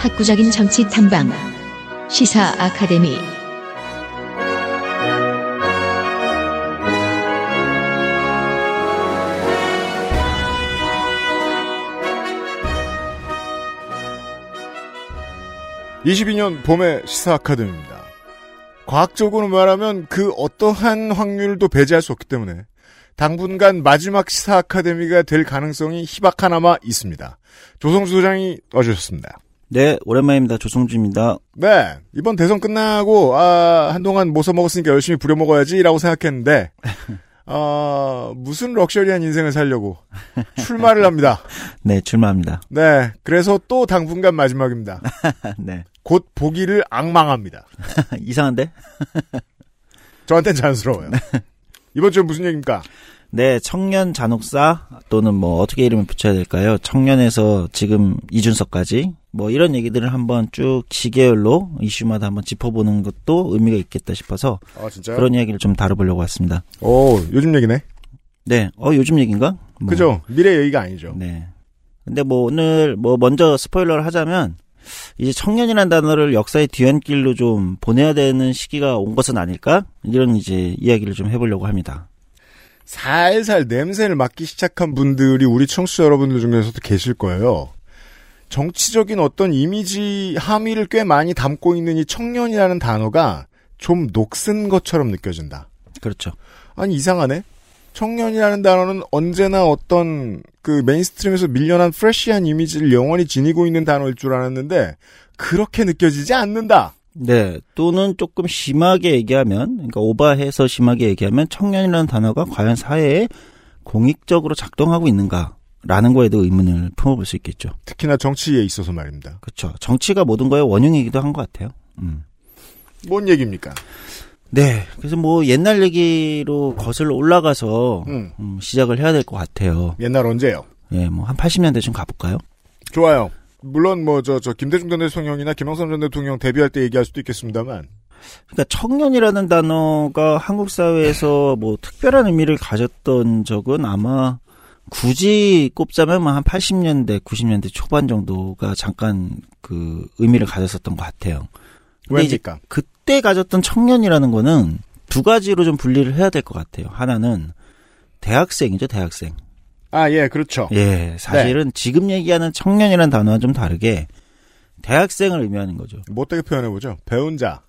학구적인 정치 탐방 시사 아카데미 이십이 년 봄의 시사 아카데미입니다. 과학적으로 말하면 그 어떠한 확률도 배제할 수 없기 때문에 당분간 마지막 시사 아카데미가 될 가능성이 희박하나마 있습니다. 조성주 소장이 와주셨습니다. 네, 오랜만입니다. 조성주입니다. 네, 이번 대선 끝나고 아 한동안 못 써먹었으니까 열심히 부려먹어야지 라고 생각했는데 아, 무슨 럭셔리한 인생을 살려고 출마를 합니다. 네, 출마합니다. 네, 그래서 또 당분간 마지막입니다. 네. 곧 보기를 악망합니다. 이상한데? 저한테는 자연스러워요. 이번 주에 무슨 얘기입니까? 네, 청년 잔혹사 또는 뭐 어떻게 이름을 붙여야 될까요? 청년에서 지금 이준석까지 뭐 이런 얘기들을 한번 쭉 시계열로 이슈마다 한번 짚어보는 것도 의미가 있겠다 싶어서 아, 진짜요? 그런 이야기를 좀 다뤄보려고 왔습니다. 오, 요즘 얘기네. 네, 어 요즘 얘기인가? 뭐. 그죠, 미래 얘기가 아니죠. 네. 근데 뭐 오늘 뭐 먼저 스포일러를 하자면 이제 청년이라는 단어를 역사의 뒤안길로 좀 보내야 되는 시기가 온 것은 아닐까? 이런 이제 이야기를 좀 해보려고 합니다. 살살 냄새를 맡기 시작한 분들이 우리 청취자 여러분들 중에서도 계실 거예요. 정치적인 어떤 이미지 함의를 꽤 많이 담고 있는 이 청년이라는 단어가 좀 녹슨 것처럼 느껴진다. 그렇죠. 아니 이상하네. 청년이라는 단어는 언제나 어떤 그 메인스트림에서 밀려난 프레시한 이미지를 영원히 지니고 있는 단어일 줄 알았는데 그렇게 느껴지지 않는다. 네, 또는 조금 심하게 얘기하면, 그러니까 오버해서 심하게 얘기하면 청년이라는 단어가 과연 사회에 공익적으로 작동하고 있는가라는 거에도 의문을 품어볼 수 있겠죠. 특히나 정치에 있어서 말입니다. 그렇죠. 정치가 모든 거에 원흉이기도 한 것 같아요. 음. 뭔 얘기입니까? 네, 그래서 뭐 옛날 얘기로 거슬러 올라가서 음. 음, 시작을 해야 될 것 같아요. 옛날 언제요? 네, 뭐 한 팔십 년대쯤 가볼까요? 좋아요. 물론 뭐 저 저 김대중 전 대통령이나 김영삼 전 대통령 데뷔할 때 얘기할 수도 있겠습니다만, 그러니까 청년이라는 단어가 한국 사회에서 뭐 특별한 의미를 가졌던 적은 아마 굳이 꼽자면 한 팔십 년대, 구십 년대 초반 정도가 잠깐 그 의미를 가졌었던 것 같아요. 왜일까? 그때 가졌던 청년이라는 거는 두 가지로 좀 분리를 해야 될 것 같아요. 하나는 대학생이죠, 대학생. 아, 예, 그렇죠. 예, 사실은 네. 지금 얘기하는 청년이라는 단어와 좀 다르게 대학생을 의미하는 거죠. 못되게 표현해보죠. 배운 자.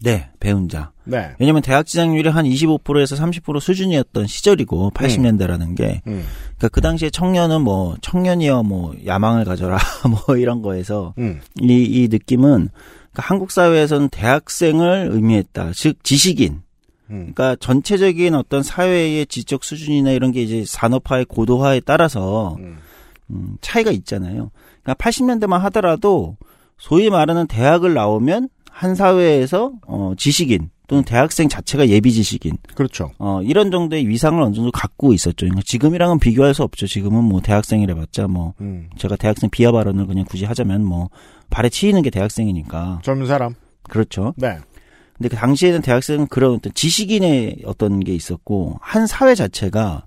네, 배운 자. 네. 왜냐면 대학 지상률이 한 이십오 퍼센트에서 삼십 퍼센트 수준이었던 시절이고, 팔십 년대라는 게. 음. 그러니까 그 당시에 청년은 뭐, 청년이여 뭐, 야망을 가져라, 뭐, 이런 거에서. 음. 이, 이 느낌은 그러니까 한국 사회에서는 대학생을 의미했다. 즉, 지식인. 그러니까 전체적인 어떤 사회의 지적 수준이나 이런 게 이제 산업화의 고도화에 따라서 음. 음, 차이가 있잖아요. 그러니까 팔십 년대만 하더라도 소위 말하는 대학을 나오면 한 사회에서 어, 지식인 또는 대학생 자체가 예비 지식인. 그렇죠. 어, 이런 정도의 위상을 어느 정도 갖고 있었죠. 그러니까 지금이랑은 비교할 수 없죠. 지금은 뭐 대학생이라봤자 뭐 음. 제가 대학생 비하 발언을 그냥 굳이 하자면 뭐 발에 치이는 게 대학생이니까. 젊은 사람. 그렇죠. 네. 근데 그 당시에는 대학생은 그런 어떤 지식인의 어떤 게 있었고, 한 사회 자체가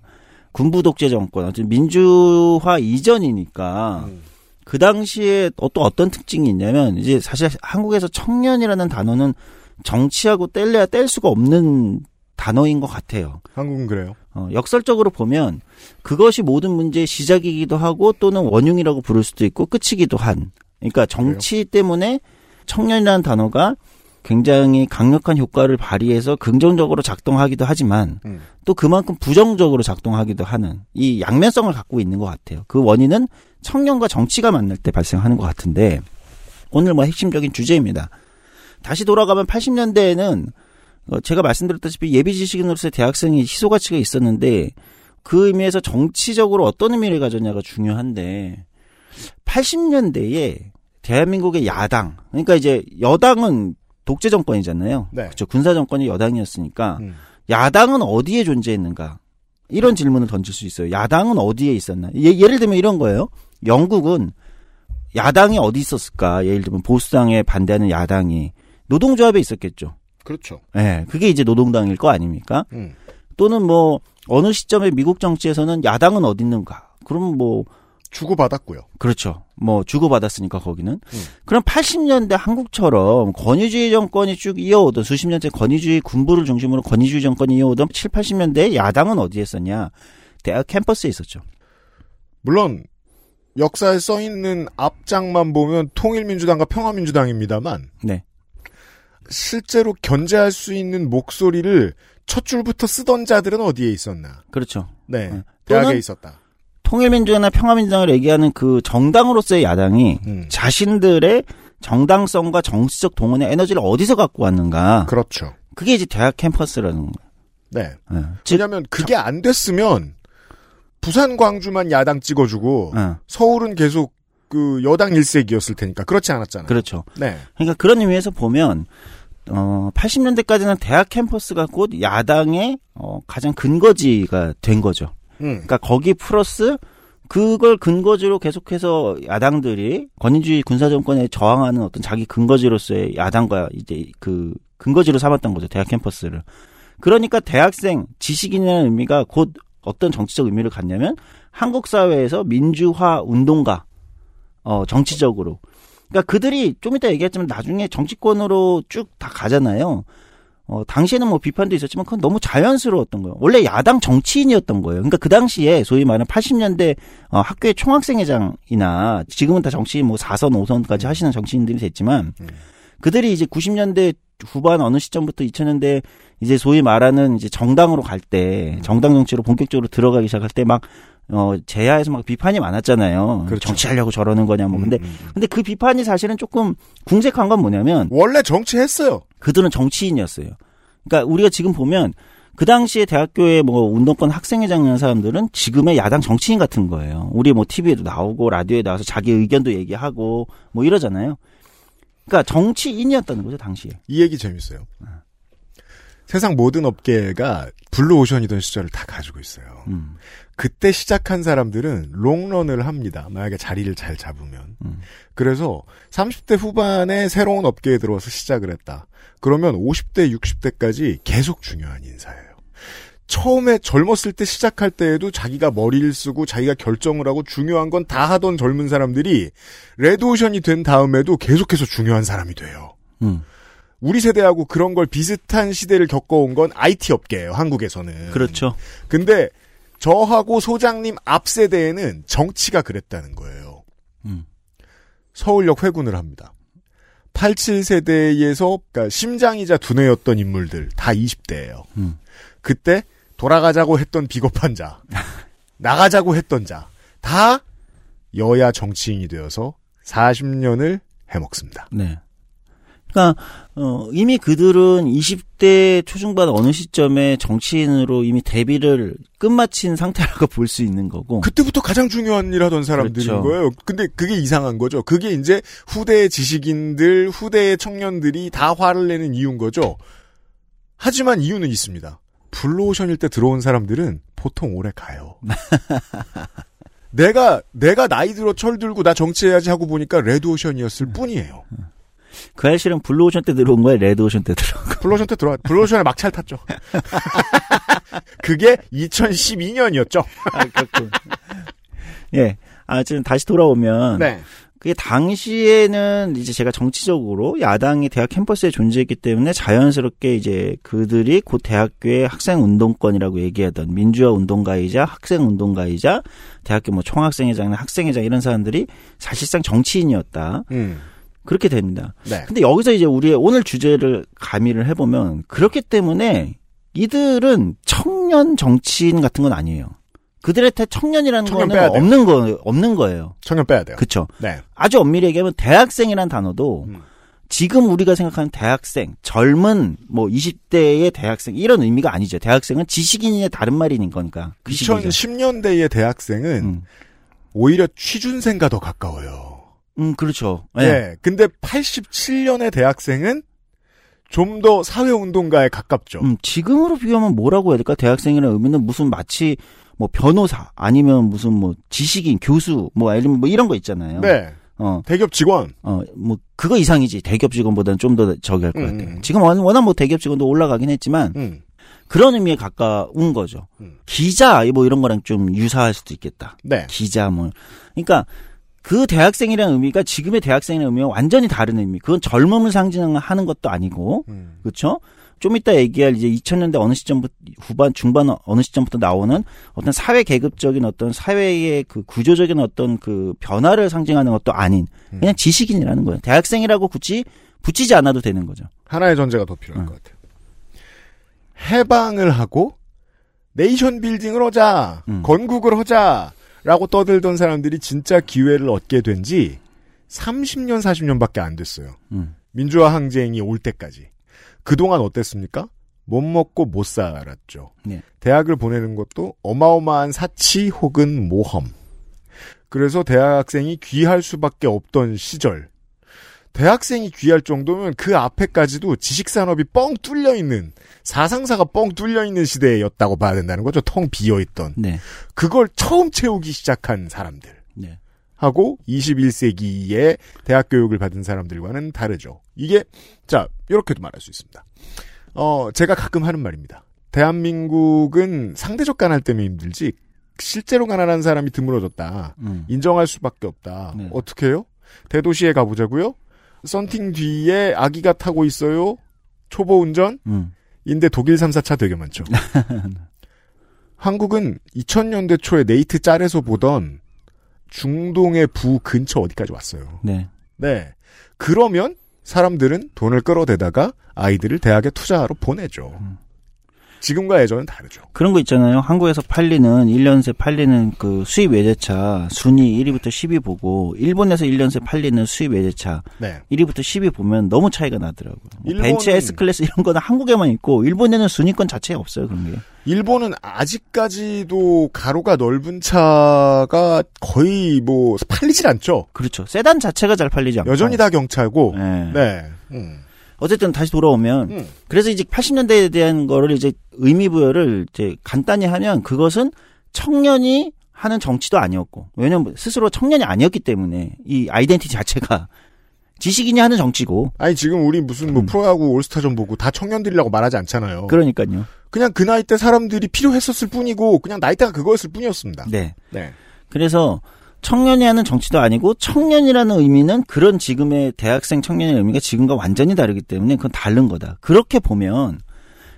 군부 독재 정권, 어떤 민주화 이전이니까, 음. 그 당시에 또 어떤 특징이 있냐면, 이제 사실 한국에서 청년이라는 단어는 정치하고 뗄래야 뗄 수가 없는 단어인 것 같아요. 한국은 그래요. 어, 역설적으로 보면 그것이 모든 문제의 시작이기도 하고, 또는 원흉이라고 부를 수도 있고, 끝이기도 한. 그러니까 정치 그래요? 때문에 청년이라는 단어가 굉장히 강력한 효과를 발휘해서 긍정적으로 작동하기도 하지만 음. 또 그만큼 부정적으로 작동하기도 하는 이 양면성을 갖고 있는 것 같아요. 그 원인은 청년과 정치가 만날 때 발생하는 것 같은데 오늘 뭐 핵심적인 주제입니다. 다시 돌아가면 팔십 년대에는 제가 말씀드렸다시피 예비지식인으로서의 대학생이 희소가치가 있었는데 그 의미에서 정치적으로 어떤 의미를 가졌냐가 중요한데 팔십 년대에 대한민국의 야당, 그러니까 이제 여당은 독재 정권이잖아요. 네. 그렇죠. 군사 정권이 여당이었으니까 음. 야당은 어디에 존재했는가? 이런 질문을 던질 수 있어요. 야당은 어디에 있었나? 예, 예를 들면 이런 거예요. 영국은 야당이 어디 있었을까? 예를 들면 보수당에 반대하는 야당이 노동조합에 있었겠죠. 그렇죠. 예. 네, 그게 이제 노동당일 거 아닙니까? 음. 또는 뭐 어느 시점에 미국 정치에서는 야당은 어디 있는가? 그럼 뭐 주고받았고요. 그렇죠. 뭐 주고받았으니까 거기는. 음. 그럼 팔십 년대 한국처럼 권위주의 정권이 쭉 이어오던 수십 년째 권위주의 군부를 중심으로 권위주의 정권이 이어오던 칠, 팔십 년대에 야당은 어디에 있었냐. 대학 캠퍼스에 있었죠. 물론 역사에 써있는 앞장만 보면 통일민주당과 평화민주당입니다만 네. 실제로 견제할 수 있는 목소리를 첫 줄부터 쓰던 자들은 어디에 있었나. 그렇죠. 네. 네. 대학에 있었다. 통일민주당이나 평화민주당을 얘기하는 그 정당으로서의 야당이 음. 자신들의 정당성과 정치적 동원의 에너지를 어디서 갖고 왔는가. 그렇죠. 그게 이제 대학 캠퍼스라는 거예요. 네. 네. 왜냐하면 그게 안 됐으면 부산, 광주만 야당 찍어주고 네. 서울은 계속 그 여당 일색이었을 테니까 그렇지 않았잖아요. 그렇죠. 네. 그러니까 그런 의미에서 보면 어, 팔십 년대까지는 대학 캠퍼스가 곧 야당의 어, 가장 근거지가 된 거죠. 음. 그러니까 거기 플러스 그걸 근거지로 계속해서 야당들이 권위주의 군사정권에 저항하는 어떤 자기 근거지로서의 야당과 이제 그 근거지로 삼았던 거죠. 대학 캠퍼스를. 그러니까 대학생, 지식인이라는 의미가 곧 어떤 정치적 의미를 갖냐면 한국 사회에서 민주화 운동가, 어, 정치적으로. 그러니까 그들이 좀 이따 얘기했지만 나중에 정치권으로 쭉 다 가잖아요. 어, 당시에는 뭐 비판도 있었지만 그건 너무 자연스러웠던 거예요. 원래 야당 정치인이었던 거예요. 그러니까 그 당시에 소위 말하는 팔십 년대 어, 학교의 총학생회장이나 지금은 다 정치인 뭐 사 선, 오 선까지 하시는 정치인들이 됐지만 음. 그들이 이제 구십 년대 후반 어느 시점부터 이천 년대 이제 소위 말하는 이제 정당으로 갈 때, 정당 정치로 본격적으로 들어가기 시작할 때 막, 어, 재야에서 막 비판이 많았잖아요. 그렇죠. 정치하려고 저러는 거냐, 뭐. 음, 근데, 음. 근데 그 비판이 사실은 조금 궁색한 건 뭐냐면. 원래 정치했어요. 그들은 정치인이었어요. 그러니까 우리가 지금 보면 그 당시에 대학교에 뭐 운동권 학생회장이라는 사람들은 지금의 야당 정치인 같은 거예요. 우리 뭐 티비에도 나오고 라디오에 나와서 자기 의견도 얘기하고 뭐 이러잖아요. 그러니까 정치인이었다는 거죠, 당시에. 이 얘기 재밌어요. 아. 세상 모든 업계가 블루오션이던 시절을 다 가지고 있어요. 음. 그때 시작한 사람들은 롱런을 합니다. 만약에 자리를 잘 잡으면. 음. 그래서 삼십 대 후반에 새로운 업계에 들어와서 시작을 했다. 그러면 오십 대, 육십 대까지 계속 중요한 인사예요. 처음에 젊었을 때 시작할 때에도 자기가 머리를 쓰고 자기가 결정을 하고 중요한 건 다 하던 젊은 사람들이 레드오션이 된 다음에도 계속해서 중요한 사람이 돼요. 음. 우리 세대하고 그런 걸 비슷한 시대를 겪어온 건 아이티 업계예요. 한국에서는. 그렇죠. 근데 저하고 소장님 앞 세대에는 정치가 그랬다는 거예요. 음. 서울역 회군을 합니다. 팔십칠 세대에서 그러니까 심장이자 두뇌였던 인물들 다 이십 대예요. 음. 그때 돌아가자고 했던 비겁한 자, 나가자고 했던 자, 다 여야 정치인이 되어서 사십 년을 해먹습니다. 네. 그러니까 어, 이미 그들은 이십 대 초중반 어느 시점에 정치인으로 이미 데뷔를 끝마친 상태라고 볼 수 있는 거고. 그때부터 가장 중요한 일 하던 사람들인 그렇죠. 거예요. 근데 그게 이상한 거죠. 그게 이제 후대의 지식인들, 후대의 청년들이 다 화를 내는 이유인 거죠. 하지만 이유는 있습니다. 블루오션일 때 들어온 사람들은 보통 오래 가요. 내가 내가 나이 들어 철들고 나 정치해야지 하고 보니까 레드오션이었을 뿐이에요. 그 사실은 블루오션 때 들어온 거예요? 레드오션 때 들어온 거예요? 블루오션 때 들어왔 블루오션에 막차를 탔죠. 그게 이천십이 년이었죠. 아, 그렇군. 예. 아, 지금 다시 돌아오면. 네. 그게 당시에는 이제 제가 정치적으로 야당이 대학 캠퍼스에 존재했기 때문에 자연스럽게 이제 그들이 곧 대학교의 학생 운동권이라고 얘기하던 민주화 운동가이자 학생 운동가이자 대학교 뭐 총학생회장이나 학생회장 이런 사람들이 사실상 정치인이었다. 음. 그렇게 됩니다. 네. 근데 여기서 이제 우리의 오늘 주제를 가미를 해보면 그렇기 때문에 이들은 청년 정치인 같은 건 아니에요. 그들의 태 청년이라는 청년 거는 없는 거 없는 거예요. 청년 빼야 돼요. 그렇죠. 네. 아주 엄밀히 얘기하면 대학생이라는 단어도 음. 지금 우리가 생각하는 대학생, 젊은 뭐 이십 대의 대학생 이런 의미가 아니죠. 대학생은 지식인의 다른 말인 거니까. 그 이천십 년대의 대학생은 음. 오히려 취준생과 더 가까워요. 음, 그렇죠. 예. 네. 네. 근데 팔십칠 년의 대학생은 좀 더 사회운동가에 가깝죠. 음, 지금으로 비교하면 뭐라고 해야 될까? 대학생이라는 의미는 무슨 마치 뭐 변호사 아니면 무슨 뭐 지식인 교수 뭐 아니면 뭐 이런 거 있잖아요. 네. 어 대기업 직원. 어 뭐 그거 이상이지 대기업 직원보다는 좀 더 저기 할 것 음, 같아요. 지금 워낙 뭐 대기업 직원도 올라가긴 했지만 음. 그런 의미에 가까운 거죠. 음. 기자 뭐 이런 거랑 좀 유사할 수도 있겠다. 네. 기자 뭐 그러니까 그 대학생이라는 의미가 지금의 대학생이라는 의미와 완전히 다른 의미. 그건 젊음을 상징하는 것도 아니고 음. 그렇죠. 좀 이따 얘기할 이제 이천 년대 어느 시점부터 후반 중반 어느 시점부터 나오는 어떤 사회 계급적인 어떤 사회의 그 구조적인 어떤 그 변화를 상징하는 것도 아닌 그냥 지식인이라는 거예요. 대학생이라고 굳이 붙이지 않아도 되는 거죠. 하나의 전제가 더 필요할 응. 것 같아요. 해방을 하고 네이션 빌딩을 하자, 응. 건국을 하자라고 떠들던 사람들이 진짜 기회를 얻게 된 지 삼십 년, 사십 년밖에 안 됐어요. 응. 민주화 항쟁이 올 때까지. 그동안 어땠습니까? 못 먹고 못 살았죠. 네. 대학을 보내는 것도 어마어마한 사치 혹은 모험. 그래서 대학생이 귀할 수밖에 없던 시절. 대학생이 귀할 정도면 그 앞에까지도 지식산업이 뻥 뚫려있는, 사상사가 뻥 뚫려있는 시대였다고 봐야 된다는 거죠. 텅 비어있던. 네. 그걸 처음 채우기 시작한 사람들. 네. 하고 이십일 세기에 대학 교육을 받은 사람들과는 다르죠. 이게, 자, 이렇게도 말할 수 있습니다. 어, 제가 가끔 하는 말입니다. 대한민국은 상대적 가난 때문에 힘들지 실제로 가난한 사람이 드물어졌다. 음. 인정할 수밖에 없다. 네. 어떻게 해요? 대도시에 가보자고요? 썬팅 뒤에 아기가 타고 있어요? 초보 운전? 음. 인데 독일 삼, 사차 되게 많죠. 한국은 이천 년대 초에 네이트 짤에서 보던 중동의 부 근처 어디까지 왔어요. 네. 네. 그러면 사람들은 돈을 끌어대다가 아이들을 대학에 투자하러 보내죠. 지금과 예전은 다르죠. 그런 거 있잖아요. 한국에서 팔리는, 일 년 새 팔리는 그 수입 외제차 순위 일 위부터 십 위 보고, 일본에서 일 년 새 팔리는 수입 외제차 네. 일 위부터 십 위 보면 너무 차이가 나더라고요. 일본은, 벤츠 S클래스 이런 거는 한국에만 있고, 일본에는 순위권 자체가 없어요. 그런 게. 일본은 아직까지도 가로가 넓은 차가 거의 뭐 팔리질 않죠. 그렇죠. 세단 자체가 잘 팔리지 않고. 여전히 다 경차고. 네. 네. 음. 어쨌든 다시 돌아오면 음. 그래서 이제 팔십 년대에 대한 거를 이제 의미 부여를 이제 간단히 하면 그것은 청년이 하는 정치도 아니었고, 왜냐면 스스로 청년이 아니었기 때문에 이 아이덴티티 자체가 지식인이 하는 정치고. 아니 지금 우리 무슨 뭐 음. 프로야구 올스타전 보고 다 청년들이라고 말하지 않잖아요. 그러니까요. 그냥 그 나이 때 사람들이 필요했었을 뿐이고 그냥 나이대가 그거였을 뿐이었습니다. 네. 네. 그래서 청년이 하는 정치도 아니고, 청년이라는 의미는 그런 지금의 대학생 청년의 의미가 지금과 완전히 다르기 때문에 그건 다른 거다. 그렇게 보면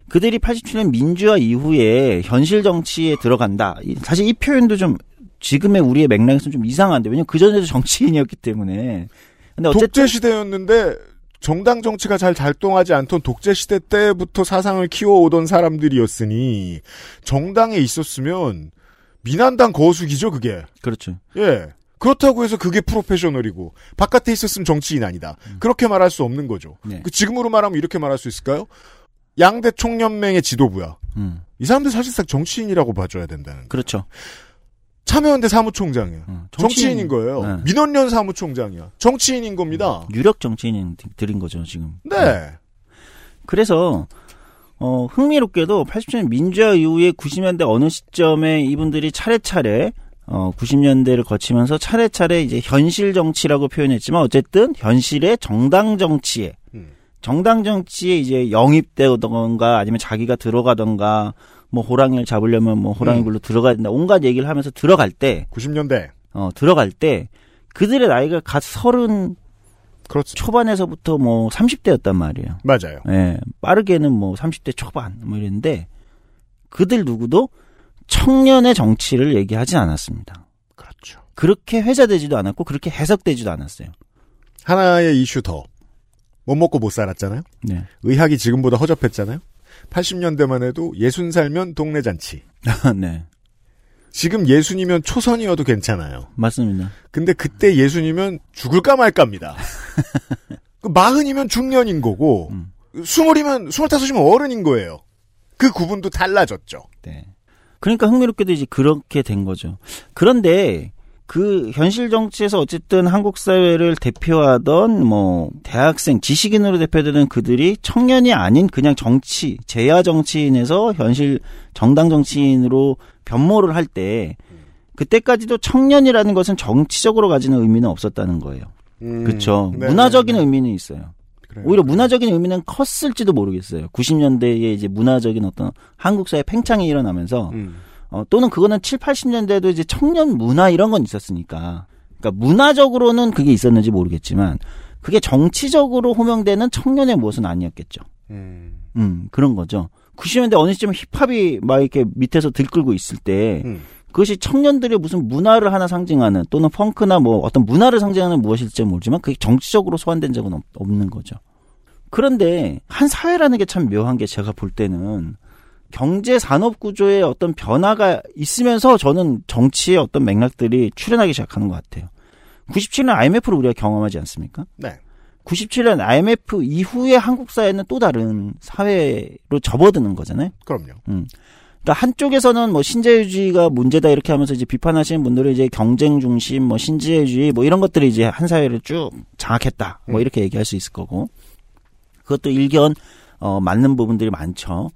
그들이 팔십칠 년 민주화 이후에 현실 정치에 들어간다. 사실 이 표현도 좀 지금의 우리의 맥락에서는 좀 이상한데, 왜냐면 그전에도 정치인이었기 때문에. 근데 어쨌든 독재시대였는데 정당 정치가 잘 작동하지 않던 독재시대 때부터 사상을 키워오던 사람들이었으니 정당에 있었으면 민한당 거수기죠, 그게. 그렇죠. 예. 그렇다고 해서 그게 프로페셔널이고 바깥에 있었으면 정치인 아니다. 음. 그렇게 말할 수 없는 거죠. 네. 그 지금으로 말하면 이렇게 말할 수 있을까요? 양대 총연맹의 지도부야. 음. 이 사람들 사실상 정치인이라고 봐줘야 된다는 거예요. 그렇죠. 참여연대 사무총장이야. 음, 정치인. 정치인인 거예요. 네. 민언련 사무총장이야. 정치인인 겁니다. 음, 유력 정치인들인 거죠, 지금. 네. 네. 그래서 어, 흥미롭게도 팔십 년 민주화 이후에 구십 년대 어느 시점에 이분들이 차례차례, 어, 구십 년대를 거치면서 차례차례 이제 현실 정치라고 표현했지만 어쨌든 현실의 정당 정치에, 음. 정당 정치에 이제 영입되던가 아니면 자기가 들어가던가 뭐 호랑이를 잡으려면 뭐 호랑이 굴로 음. 들어가야 된다. 온갖 얘기를 하면서 들어갈 때. 구십 년대. 어, 들어갈 때 그들의 나이가 갓 서른, 그렇죠. 초반에서부터 뭐 삼십 대였단 말이에요. 맞아요. 예. 빠르게는 뭐 삼십 대 초반 뭐 이랬는데 그들 누구도 청년의 정치를 얘기하지 않았습니다. 그렇죠. 그렇게 회자되지도 않았고 그렇게 해석되지도 않았어요. 하나의 이슈 더. 못 먹고 못 살았잖아요. 네. 의학이 지금보다 허접했잖아요. 팔십 년대만 해도 예순 살면 동네 잔치. 네. 지금 예순이면 초선이어도 괜찮아요. 맞습니다. 근데 그때 예순이면 죽을까 말까입니다. 마흔이면 중년인 거고, 음. 스물이면, 스물다섯이면 어른인 거예요. 그 구분도 달라졌죠. 네. 그러니까 흥미롭게도 이제 그렇게 된 거죠. 그런데 그 현실 정치에서 어쨌든 한국 사회를 대표하던 뭐, 대학생, 지식인으로 대표되는 그들이 청년이 아닌 그냥 정치, 재야 정치인에서 현실 정당 정치인으로 변모를 할 때 그때까지도 청년이라는 것은 정치적으로 가지는 의미는 없었다는 거예요. 음, 그렇죠. 네, 문화적인 네, 네. 의미는 있어요. 그래요. 오히려 문화적인 의미는 컸을지도 모르겠어요. 구십 년대에 이제 문화적인 어떤 한국 사회 팽창이 일어나면서 음. 어, 또는 그거는 칠십, 팔십 년대에도 이제 청년 문화 이런 건 있었으니까. 그러니까 문화적으로는 그게 있었는지 모르겠지만 그게 정치적으로 호명되는 청년의 모습은 아니었겠죠. 음, 음 그런 거죠. 구십 년대 어느 시점에 힙합이 막 이렇게 밑에서 들끓고 있을 때 음. 그것이 청년들의 무슨 문화를 하나 상징하는 또는 펑크나 뭐 어떤 문화를 상징하는 무엇일지 모르지만 그게 정치적으로 소환된 적은 없, 없는 거죠. 그런데 한 사회라는 게 참 묘한 게 제가 볼 때는 경제 산업 구조의 어떤 변화가 있으면서 저는 정치의 어떤 맥락들이 출현하기 시작하는 것 같아요. 구십칠 년 아이엠에프를 우리가 경험하지 않습니까? 네. 구십칠 년 아이엠에프 이후에 한국 사회는 또 다른 사회로 접어드는 거잖아요. 그럼요. 음. 그러니까 한쪽에서는 뭐 신자유주의가 문제다 이렇게 하면서 이제 비판하시는 분들은 이제 경쟁 중심, 뭐 신자유주의, 뭐 이런 것들이 이제 한 사회를 쭉 장악했다, 뭐 이렇게 얘기할 수 있을 거고, 그것도 일견 어, 맞는 부분들이 많죠.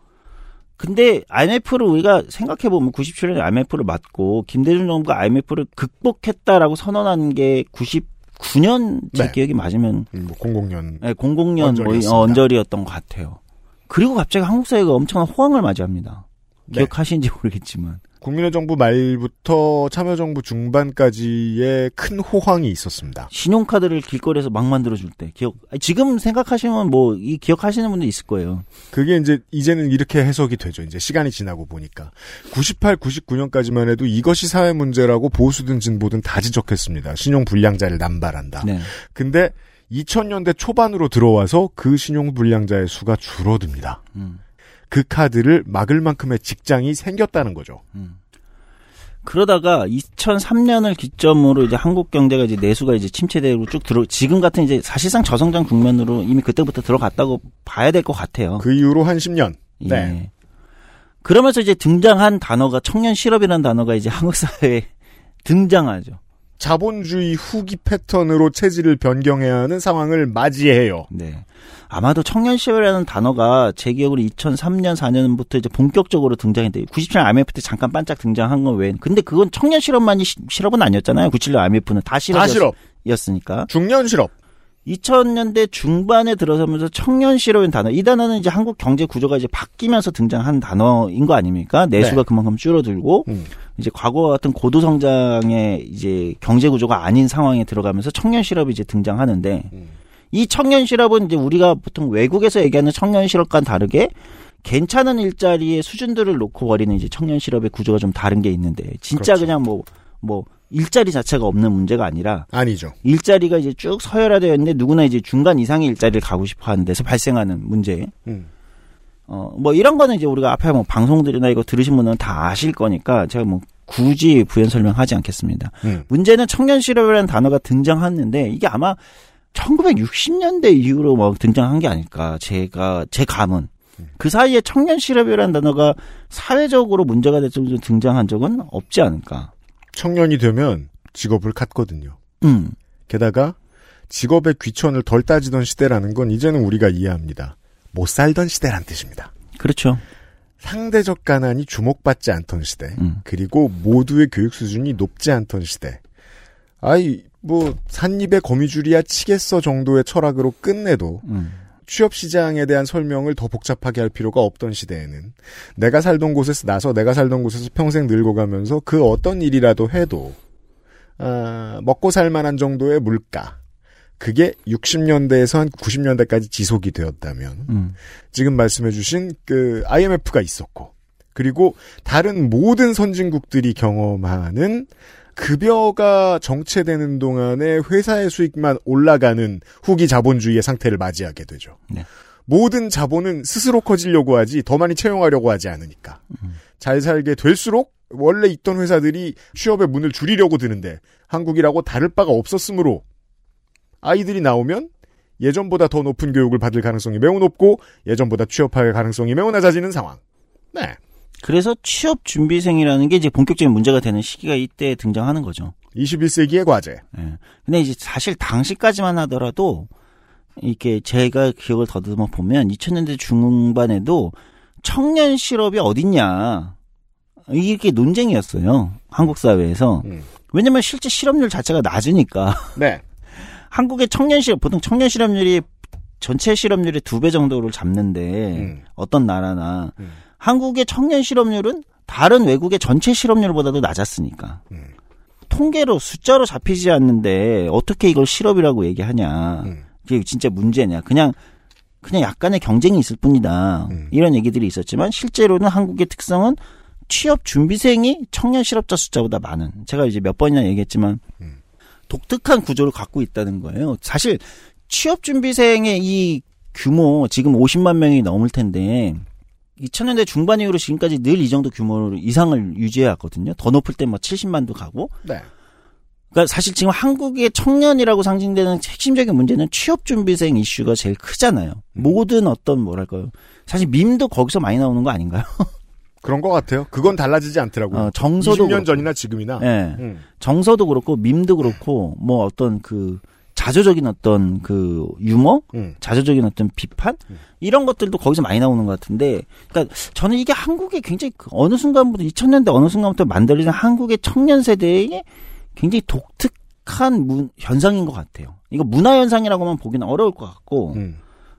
근데 아이엠에프를 우리가 생각해보면 구십칠 년 아이엠에프를 맞고 김대중 정부가 아이엠에프를 극복했다라고 선언한 게 구십구 년 제 네. 기억이 맞으면 음, 뭐 공공 년 네, 공공 년 뭐, 어, 언저리였던 것 같아요. 그리고 갑자기 한국 사회가 엄청난 호황을 맞이합니다. 네. 기억하시는지 모르겠지만 국민의 정부 말부터 참여정부 중반까지의 큰 호황이 있었습니다. 신용카드를 길거리에서 막 만들어줄 때 기억. 지금 생각하시면 뭐 이 기억하시는 분도 있을 거예요. 그게 이제 이제는 이렇게 해석이 되죠. 이제 시간이 지나고 보니까 구십팔, 구십구 년까지만 해도 이것이 사회 문제라고 보수든 진보든 다 지적했습니다. 신용 불량자를 남발한다. 네. 근데 이천 년대 초반으로 들어와서 그 신용 불량자의 수가 줄어듭니다. 음. 그 카드를 막을 만큼의 직장이 생겼다는 거죠. 음. 그러다가 이천삼 년을 기점으로 이제 한국 경제가 이제 내수가 이제 침체되고 쭉 들어 지금 같은 이제 사실상 저성장 국면으로 이미 그때부터 들어갔다고 봐야 될 것 같아요. 그 이후로 한 십 년. 예. 네. 그러면서 이제 등장한 단어가 청년 실업이라는 단어가 이제 한국 사회에 등장하죠. 자본주의 후기 패턴으로 체질을 변경해야 하는 상황을 맞이해요. 네. 아마도 청년 실업이라는 단어가 제 기억으로 이천삼 년, 사 년부터 이제 본격적으로 등장했는데, 구십칠 년 아이엠에프 때 잠깐 반짝 등장한 건 왜, 근데 그건 청년 실업만이 시, 실업은 아니었잖아요. 구십칠 년 아이엠에프는 다 실업이었으니까. 실업. 중년 실업. 이천 년대 중반에 들어서면서 청년 실업인 단어, 이 단어는 이제 한국 경제 구조가 이제 바뀌면서 등장한 단어인 거 아닙니까? 내수가 네. 그만큼 줄어들고, 음. 이제 과거와 같은 고도성장의 이제 경제 구조가 아닌 상황에 들어가면서 청년 실업이 이제 등장하는데, 음. 이 청년 실업은 이제 우리가 보통 외국에서 얘기하는 청년 실업과는 다르게, 괜찮은 일자리의 수준들을 놓고 버리는 이제 청년 실업의 구조가 좀 다른 게 있는데, 진짜 그렇죠. 그냥 뭐, 뭐, 일자리 자체가 없는 문제가 아니라 아니죠. 일자리가 이제 쭉 서열화되어 있는데 누구나 이제 중간 이상의 일자리를 가고 싶어 하는 데서 발생하는 문제. 음. 어, 뭐 이런 거는 이제 우리가 앞에 뭐 방송들이나 이거 들으신 분은 다 아실 거니까 제가 뭐 굳이 부연 설명하지 않겠습니다. 음. 문제는 청년 실업이라는 단어가 등장하는데 이게 아마 천구백육십 년대 이후로 막 등장한 게 아닐까. 제가 제 감은. 그 사이에 청년 실업이라는 단어가 사회적으로 문제가 될 정도로 등장한 적은 없지 않을까. 청년이 되면 직업을 갖거든요. 음. 게다가 직업의 귀천을 덜 따지던 시대라는 건 이제는 우리가 이해합니다. 못 살던 시대란 뜻입니다. 그렇죠. 상대적 가난이 주목받지 않던 시대. 음. 그리고 모두의 교육 수준이 높지 않던 시대. 아이 뭐 산입에 거미줄이야 치겠어 정도의 철학으로 끝내도 음. 취업시장에 대한 설명을 더 복잡하게 할 필요가 없던 시대에는 내가 살던 곳에서 나서 내가 살던 곳에서 평생 늙어가면서 그 어떤 일이라도 해도 아, 먹고 살만한 정도의 물가. 그게 육십 년대에서 한 구십 년대까지 지속이 되었다면 음. 지금 말씀해 주신 그 아이엠에프가 있었고 그리고 다른 모든 선진국들이 경험하는 급여가 정체되는 동안에 회사의 수익만 올라가는 후기 자본주의의 상태를 맞이하게 되죠. 네. 모든 자본은 스스로 커지려고 하지 더 많이 채용하려고 하지 않으니까. 음. 잘 살게 될수록 원래 있던 회사들이 취업의 문을 줄이려고 드는데 한국이라고 다를 바가 없었으므로 아이들이 나오면 예전보다 더 높은 교육을 받을 가능성이 매우 높고 예전보다 취업할 가능성이 매우 낮아지는 상황. 네. 그래서 취업 준비생이라는 게 이제 본격적인 문제가 되는 시기가 이때 등장하는 거죠. 이십일 세기의 과제. 네. 근데 이제 사실 당시까지만 하더라도 이렇게 제가 기억을 더듬어 보면 이천 년대 중반에도 청년 실업이 어딨냐 이게 논쟁이었어요. 한국 사회에서. 음. 왜냐면 실제 실업률 자체가 낮으니까. 네. 한국의 청년 실업 보통 청년 실업률이 전체 실업률의 두 배 정도를 잡는데 음. 어떤 나라나. 음. 한국의 청년 실업률은 다른 외국의 전체 실업률보다도 낮았으니까. 음. 통계로 숫자로 잡히지 않는데 어떻게 이걸 실업이라고 얘기하냐. 음. 이게 진짜 문제냐. 그냥 그냥 약간의 경쟁이 있을 뿐이다. 음. 이런 얘기들이 있었지만 실제로는 한국의 특성은 취업 준비생이 청년 실업자 숫자보다 많은. 제가 이제 몇 번이나 얘기했지만 음. 독특한 구조를 갖고 있다는 거예요. 사실 취업 준비생의 이 규모 지금 오십만 명이 넘을 텐데 이천 년대 중반 이후로 지금까지 늘 이 정도 규모 이상을 유지해 왔거든요. 더 높을 때 뭐 칠십만도 가고. 네. 그러니까 사실 지금 한국의 청년이라고 상징되는 핵심적인 문제는 취업준비생 이슈가 제일 크잖아요. 모든 어떤 뭐랄까요. 사실 밈도 거기서 많이 나오는 거 아닌가요? 그런 것 같아요. 그건 달라지지 않더라고요. 어, 정서도 이십 년 그렇고. 전이나 지금이나. 네. 음. 정서도 그렇고 밈도 그렇고 뭐 어떤 그 자조적인 어떤 그 유머, 음. 자조적인 어떤 비판 음. 이런 것들도 거기서 많이 나오는 것 같은데, 그러니까 저는 이게 한국의 굉장히 어느 순간부터 이천 년대 어느 순간부터 만들어진 한국의 청년 세대의 굉장히 독특한 문, 현상인 것 같아요. 이거 문화 현상이라고만 보기는 어려울 것 같고, 음.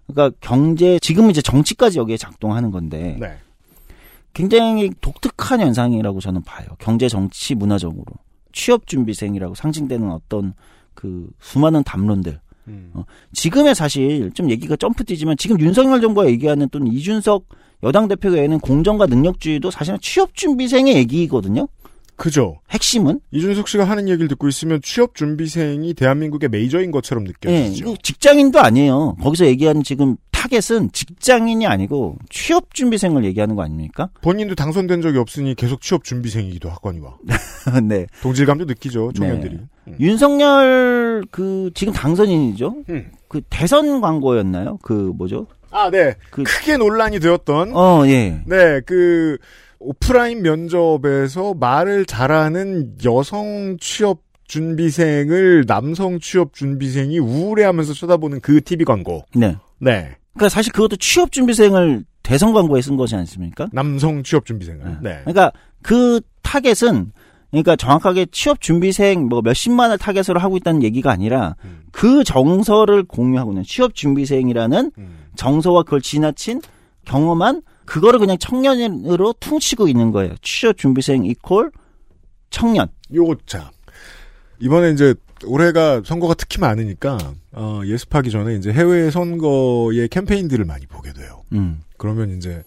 그러니까 경제 지금은 이제 정치까지 여기에 작동하는 건데. 네. 굉장히 독특한 현상이라고 저는 봐요. 경제, 정치, 문화적으로. 취업준비생이라고 상징되는 어떤 그 수많은 담론들. 음. 어, 지금의 사실 좀 얘기가 점프 뛰지만 지금 윤석열 정부가 얘기하는 또는 이준석 여당 대표가 얘기하는 공정과 능력주의도 사실은 취업준비생의 얘기거든요. 그죠. 핵심은. 이준석 씨가 하는 얘기를 듣고 있으면 취업준비생이 대한민국의 메이저인 것처럼 느껴지죠. 네, 직장인도 아니에요. 거기서 얘기하는 지금 타겟은 직장인이 아니고 취업준비생을 얘기하는 거 아닙니까? 본인도 당선된 적이 없으니 계속 취업준비생이기도 하거니와. 네. 동질감도 느끼죠, 청년들이. 네. 음. 윤석열 그 지금 당선인이죠. 음. 그 대선 광고였나요? 그 뭐죠? 아, 네. 그 크게 논란이 되었던. 어, 예. 네, 그. 오프라인 면접에서 말을 잘하는 여성 취업 준비생을 남성 취업 준비생이 우울해하면서 쳐다보는 그 티비 광고. 네. 네. 그러니까 사실 그것도 취업 준비생을 대선 광고에 쓴 것이 않습니까? 남성 취업 준비생을. 네. 네. 그러니까 그 타겟은 그러니까 정확하게 취업 준비생 뭐 몇십만을 타겟으로 하고 있다는 얘기가 아니라 음. 그 정서를 공유하고 있는 취업 준비생이라는 음. 정서와 그걸 지나친 경험한 그거를 그냥 청년으로 퉁치고 있는 거예요. 취업준비생 이퀄 청년. 요거 자 이번에 이제 올해가 선거가 특히 많으니까 어, 예습하기 전에 이제 해외 선거의 캠페인들을 많이 보게 돼요. 음. 그러면 이제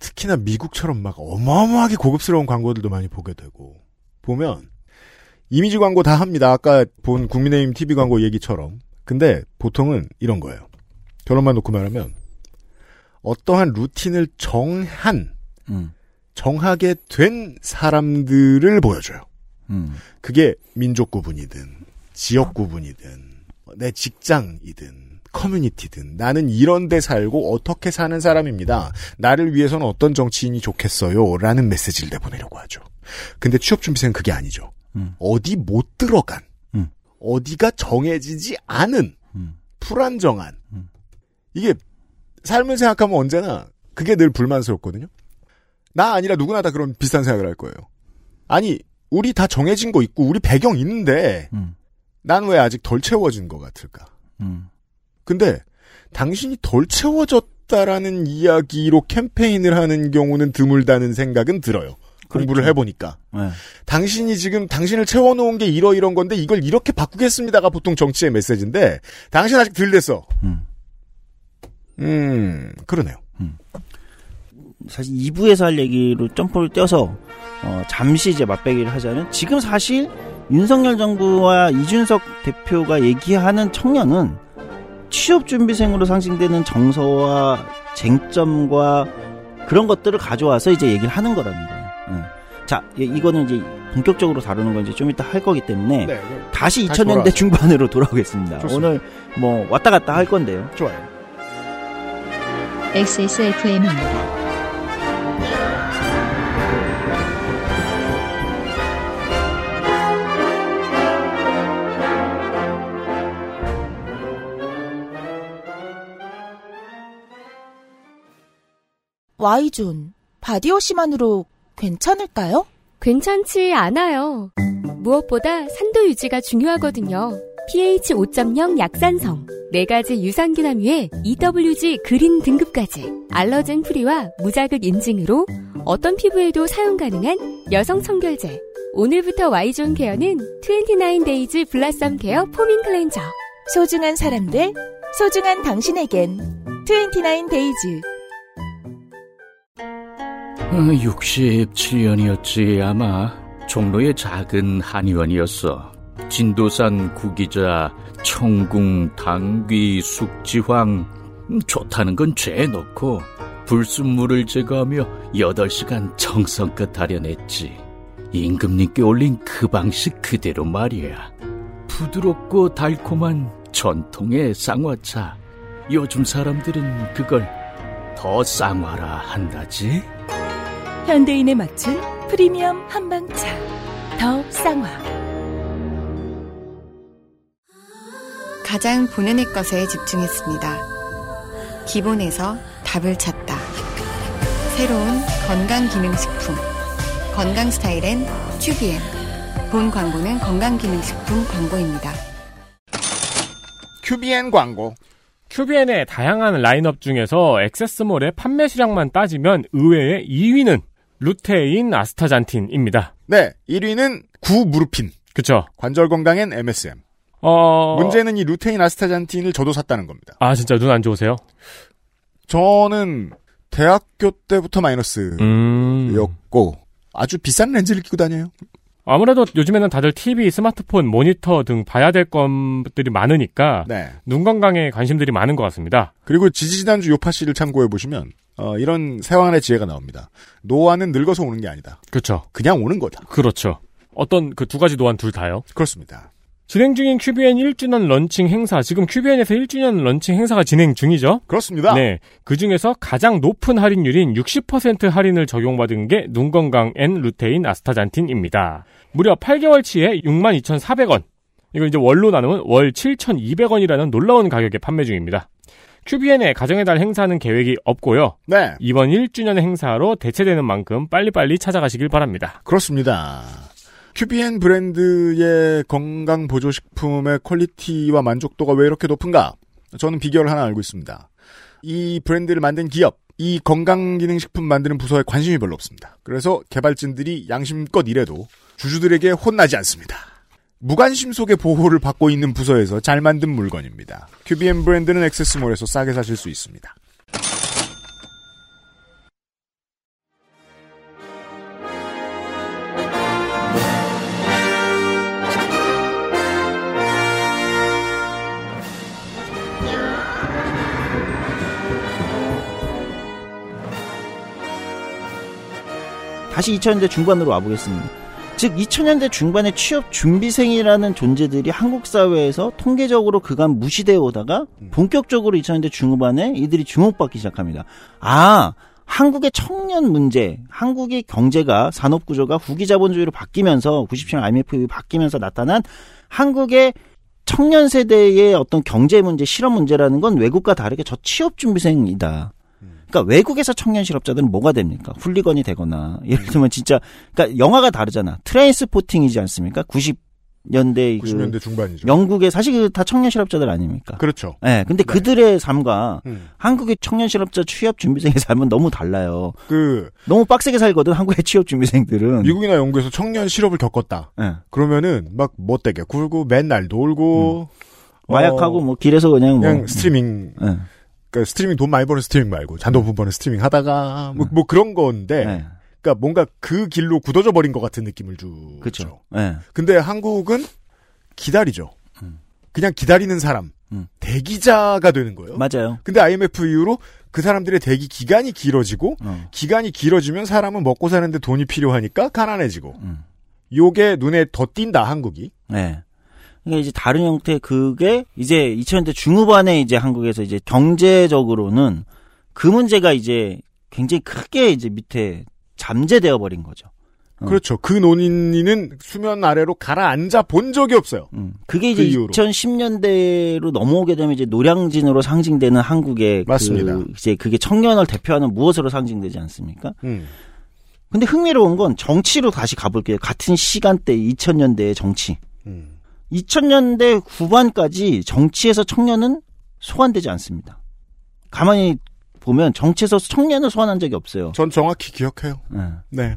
특히나 미국처럼 막 어마어마하게 고급스러운 광고들도 많이 보게 되고 보면 이미지 광고 다 합니다. 아까 본 국민의힘 티비 광고 얘기처럼. 근데 보통은 이런 거예요. 결론만 놓고 말하면. 어떠한 루틴을 정한, 음. 정하게 된 사람들을 보여줘요. 음. 그게 민족 구분이든, 지역 구분이든, 내 직장이든, 커뮤니티든, 나는 이런 데 살고 어떻게 사는 사람입니다. 나를 위해서는 어떤 정치인이 좋겠어요. 라는 메시지를 내보내려고 하죠. 근데 취업준비생은 그게 아니죠. 음. 어디 못 들어간, 음. 어디가 정해지지 않은, 음. 불안정한, 음. 이게 삶을 생각하면 언제나 그게 늘 불만스럽거든요. 나 아니라 누구나 다 그런 비슷한 생각을 할 거예요. 아니 우리 다 정해진 거 있고 우리 배경 있는데 음. 난 왜 아직 덜 채워진 것 같을까. 음. 근데 당신이 덜 채워졌다라는 이야기로 캠페인을 하는 경우는 드물다는 생각은 들어요. 그렇죠. 공부를 해보니까. 네. 당신이 지금 당신을 채워놓은 게 이러이런 건데 이걸 이렇게 바꾸겠습니다가 보통 정치의 메시지인데 당신 아직 덜 됐어. 음. 음, 그러네요. 음. 사실 이 부에서 할 얘기로 점프를 떼어서, 어, 잠시 이제 맞배기를 하자면, 지금 사실 윤석열 정부와 이준석 대표가 얘기하는 청년은 취업준비생으로 상징되는 정서와 쟁점과 그런 것들을 가져와서 이제 얘기를 하는 거라는 거예요. 네. 자, 이거는 이제 본격적으로 다루는 건 이제 좀 이따 할 거기 때문에, 네, 다시 이천 년대 다시 중반으로 돌아오겠습니다. 좋습니다. 오늘 뭐 왔다 갔다 할 건데요. 좋아요. 엑스에스에프엠입니다. Y존, 바디워시만으로 괜찮을까요? 괜찮지 않아요. 무엇보다 산도 유지가 중요하거든요. pH 오 점 영 약산성, 네 가지 유산균 함유에 이더블유지 그린 등급까지 알러젠 프리와 무자극 인증으로 어떤 피부에도 사용 가능한 여성 청결제. 오늘부터 Y존 케어는 이십구 데이즈 블라썸 케어 포밍 클렌저. 소중한 사람들, 소중한 당신에겐 이십구 데이즈. 육십칠 년이었지 아마. 종로의 작은 한의원이었어. 진도산 구기자, 청궁, 당귀, 숙지황 좋다는 건 죄에 넣고 불순물을 제거하며 여덟 시간 정성껏 다려냈지. 임금님께 올린 그 방식 그대로 말이야. 부드럽고 달콤한 전통의 쌍화차. 요즘 사람들은 그걸 더 쌍화라 한다지. 현대인에 맞춘 프리미엄 한방차 더 쌍화. 가장 본연의 것에 집중했습니다. 기본에서 답을 찾다. 새로운 건강기능식품 건강스타일엔 큐비엔. 본 광고는 건강기능식품 광고입니다. 큐비엔 광고. 큐비엔의 다양한 라인업 중에서 엑세스몰의 판매 시량만 따지면 의외의 이 위는 루테인 아스타잔틴입니다. 네, 일 위는 구무르핀. 그렇죠. 관절 건강엔 엠에스엠. 어... 문제는 이 루테인 아스타잔틴을 저도 샀다는 겁니다. 아, 진짜 눈 안 좋으세요? 저는 대학교 때부터 마이너스였고 음... 아주 비싼 렌즈를 끼고 다녀요. 아무래도 요즘에는 다들 티비, 스마트폰, 모니터 등 봐야 될 것들이 많으니까 네. 눈 건강에 관심들이 많은 것 같습니다. 그리고 지지지난주 요파 씨를 참고해보시면 어, 이런 세황의 지혜가 나옵니다. 노화는 늙어서 오는 게 아니다. 그렇죠. 그냥 오는 거다. 그렇죠. 어떤 그 두 가지 노화는 둘 다요? 그렇습니다. 진행 중인 큐비엔 일 주년 런칭 행사. 지금 큐비엔에서 일 주년 런칭 행사가 진행 중이죠? 그렇습니다. 네, 그중에서 가장 높은 할인율인 육십 퍼센트 할인을 적용받은 게 눈건강 앤 루테인 아스타잔틴입니다. 무려 팔 개월치에 육만 이천사백 원. 이걸 이제 월로 나누면 월 칠천이백 원이라는 놀라운 가격에 판매 중입니다. 큐비엔의 가정의 달 행사는 계획이 없고요. 네. 이번 일 주년 행사로 대체되는 만큼 빨리빨리 찾아가시길 바랍니다. 그렇습니다. 큐비엔 브랜드의 건강보조식품의 퀄리티와 만족도가 왜 이렇게 높은가? 저는 비결을 하나 알고 있습니다. 이 브랜드를 만든 기업, 이 건강기능식품 만드는 부서에 관심이 별로 없습니다. 그래서 개발진들이 양심껏 일해도 주주들에게 혼나지 않습니다. 무관심 속에 보호를 받고 있는 부서에서 잘 만든 물건입니다. 큐비엔 브랜드는 액세스몰에서 싸게 사실 수 있습니다. 다시 이천 년대 중반으로 와보겠습니다. 즉 이천 년대 중반에 취업준비생이라는 존재들이 한국 사회에서 통계적으로 그간 무시되어 오다가 본격적으로 이천 년대 중후반에 이들이 주목받기 시작합니다. 아, 한국의 청년 문제, 한국의 경제가 산업구조가 후기자본주의로 바뀌면서 구십칠 년 아이엠에프 바뀌면서 나타난 한국의 청년 세대의 어떤 경제 문제, 실업 문제라는 건 외국과 다르게 저 취업준비생이다. 그러니까 외국에서 청년 실업자들은 뭐가 됩니까? 훌리건이 되거나 예를 들면 진짜 그러니까 영화가 다르잖아. 트레인스포팅이지 않습니까? 구십 년대 구십 년대 그 중반이죠. 영국의 사실 그 다 청년 실업자들 아닙니까? 그렇죠. 네, 근데 네. 그들의 삶과 음. 한국의 청년 실업자 취업 준비생의 삶은 너무 달라요. 그 너무 빡세게 살거든 한국의 취업 준비생들은. 미국이나 영국에서 청년 실업을 겪었다. 네. 그러면은 막 못되게 굴고 맨날 놀고 음. 마약하고 어, 뭐 길에서 그냥 그냥 뭐, 스트리밍. 네. 그러니까 스트리밍 돈 많이 버는 스트리밍 말고 잔돈분 버는 스트리밍 하다가 뭐, 뭐 그런 건데 네. 그러니까 뭔가 그 길로 굳어져 버린 것 같은 느낌을 주죠. 그렇죠. 네. 근데 한국은 기다리죠. 음. 그냥 기다리는 사람 음. 대기자가 되는 거예요. 맞아요. 근데 아이엠에프 이후로 그 사람들의 대기 기간이 길어지고 어. 기간이 길어지면 사람은 먹고 사는데 돈이 필요하니까 가난해지고 음. 요게 눈에 더 띈다 한국이. 네. 그러니까 이제 다른 형태 그게 이제 이천 년대 중후반에 이제 한국에서 이제 경제적으로는 그 문제가 이제 굉장히 크게 이제 밑에 잠재되어 버린 거죠. 어. 그렇죠. 그 논의는 수면 아래로 가라앉아 본 적이 없어요. 음. 그게 이제 그 이천십 년대로 넘어오게 되면 이제 노량진으로 상징되는 한국의 맞습니다. 그 이제 그게 청년을 대표하는 무엇으로 상징되지 않습니까? 음. 근데 흥미로운 건 정치로 다시 가볼게요. 같은 시간대 이천 년대의 정치. 음. 이천 년대 후반까지 정치에서 청년은 소환되지 않습니다. 가만히 보면 정치에서 청년을 소환한 적이 없어요. 전 정확히 기억해요. 네. 네.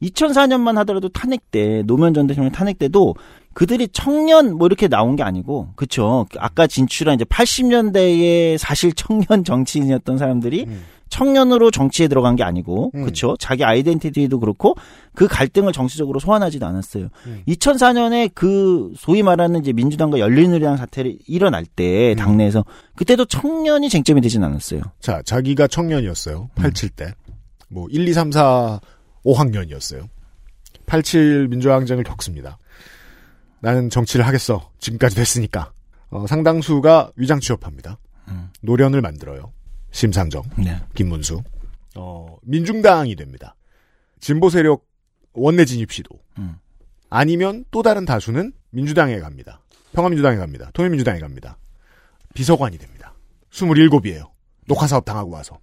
이천사 년만 하더라도 탄핵 때 노무현 전 대통령 탄핵 때도 그들이 청년 뭐 이렇게 나온 게 아니고 그렇죠. 아까 진출한 이제 팔십 년대에 사실 청년 정치인이었던 사람들이 음. 청년으로 정치에 들어간 게 아니고 음. 그렇죠. 자기 아이덴티티도 그렇고 그 갈등을 정치적으로 소환하지도 않았어요. 음. 이천사 년에 그 소위 말하는 이제 민주당과 열린우리당 사태를 일어날 때 음. 당내에서 그때도 청년이 쟁점이 되진 않았어요. 자, 자기가 청년이었어요. 팔칠 때. 음. 뭐 일, 이, 삼, 사, 오 학년이었어요. 팔십칠 민주항쟁을 겪습니다. 나는 정치를 하겠어. 지금까지 됐으니까. 어, 상당수가 위장 취업합니다. 음. 노련을 만들어요. 심상정, 네. 김문수. 어, 민중당이 됩니다. 진보 세력 원내 진입 시도. 음. 아니면 또 다른 다수는 민주당에 갑니다. 평화민주당에 갑니다. 통일민주당에 갑니다. 비서관이 됩니다. 스물일곱이에요. 녹화사업 당하고 와서.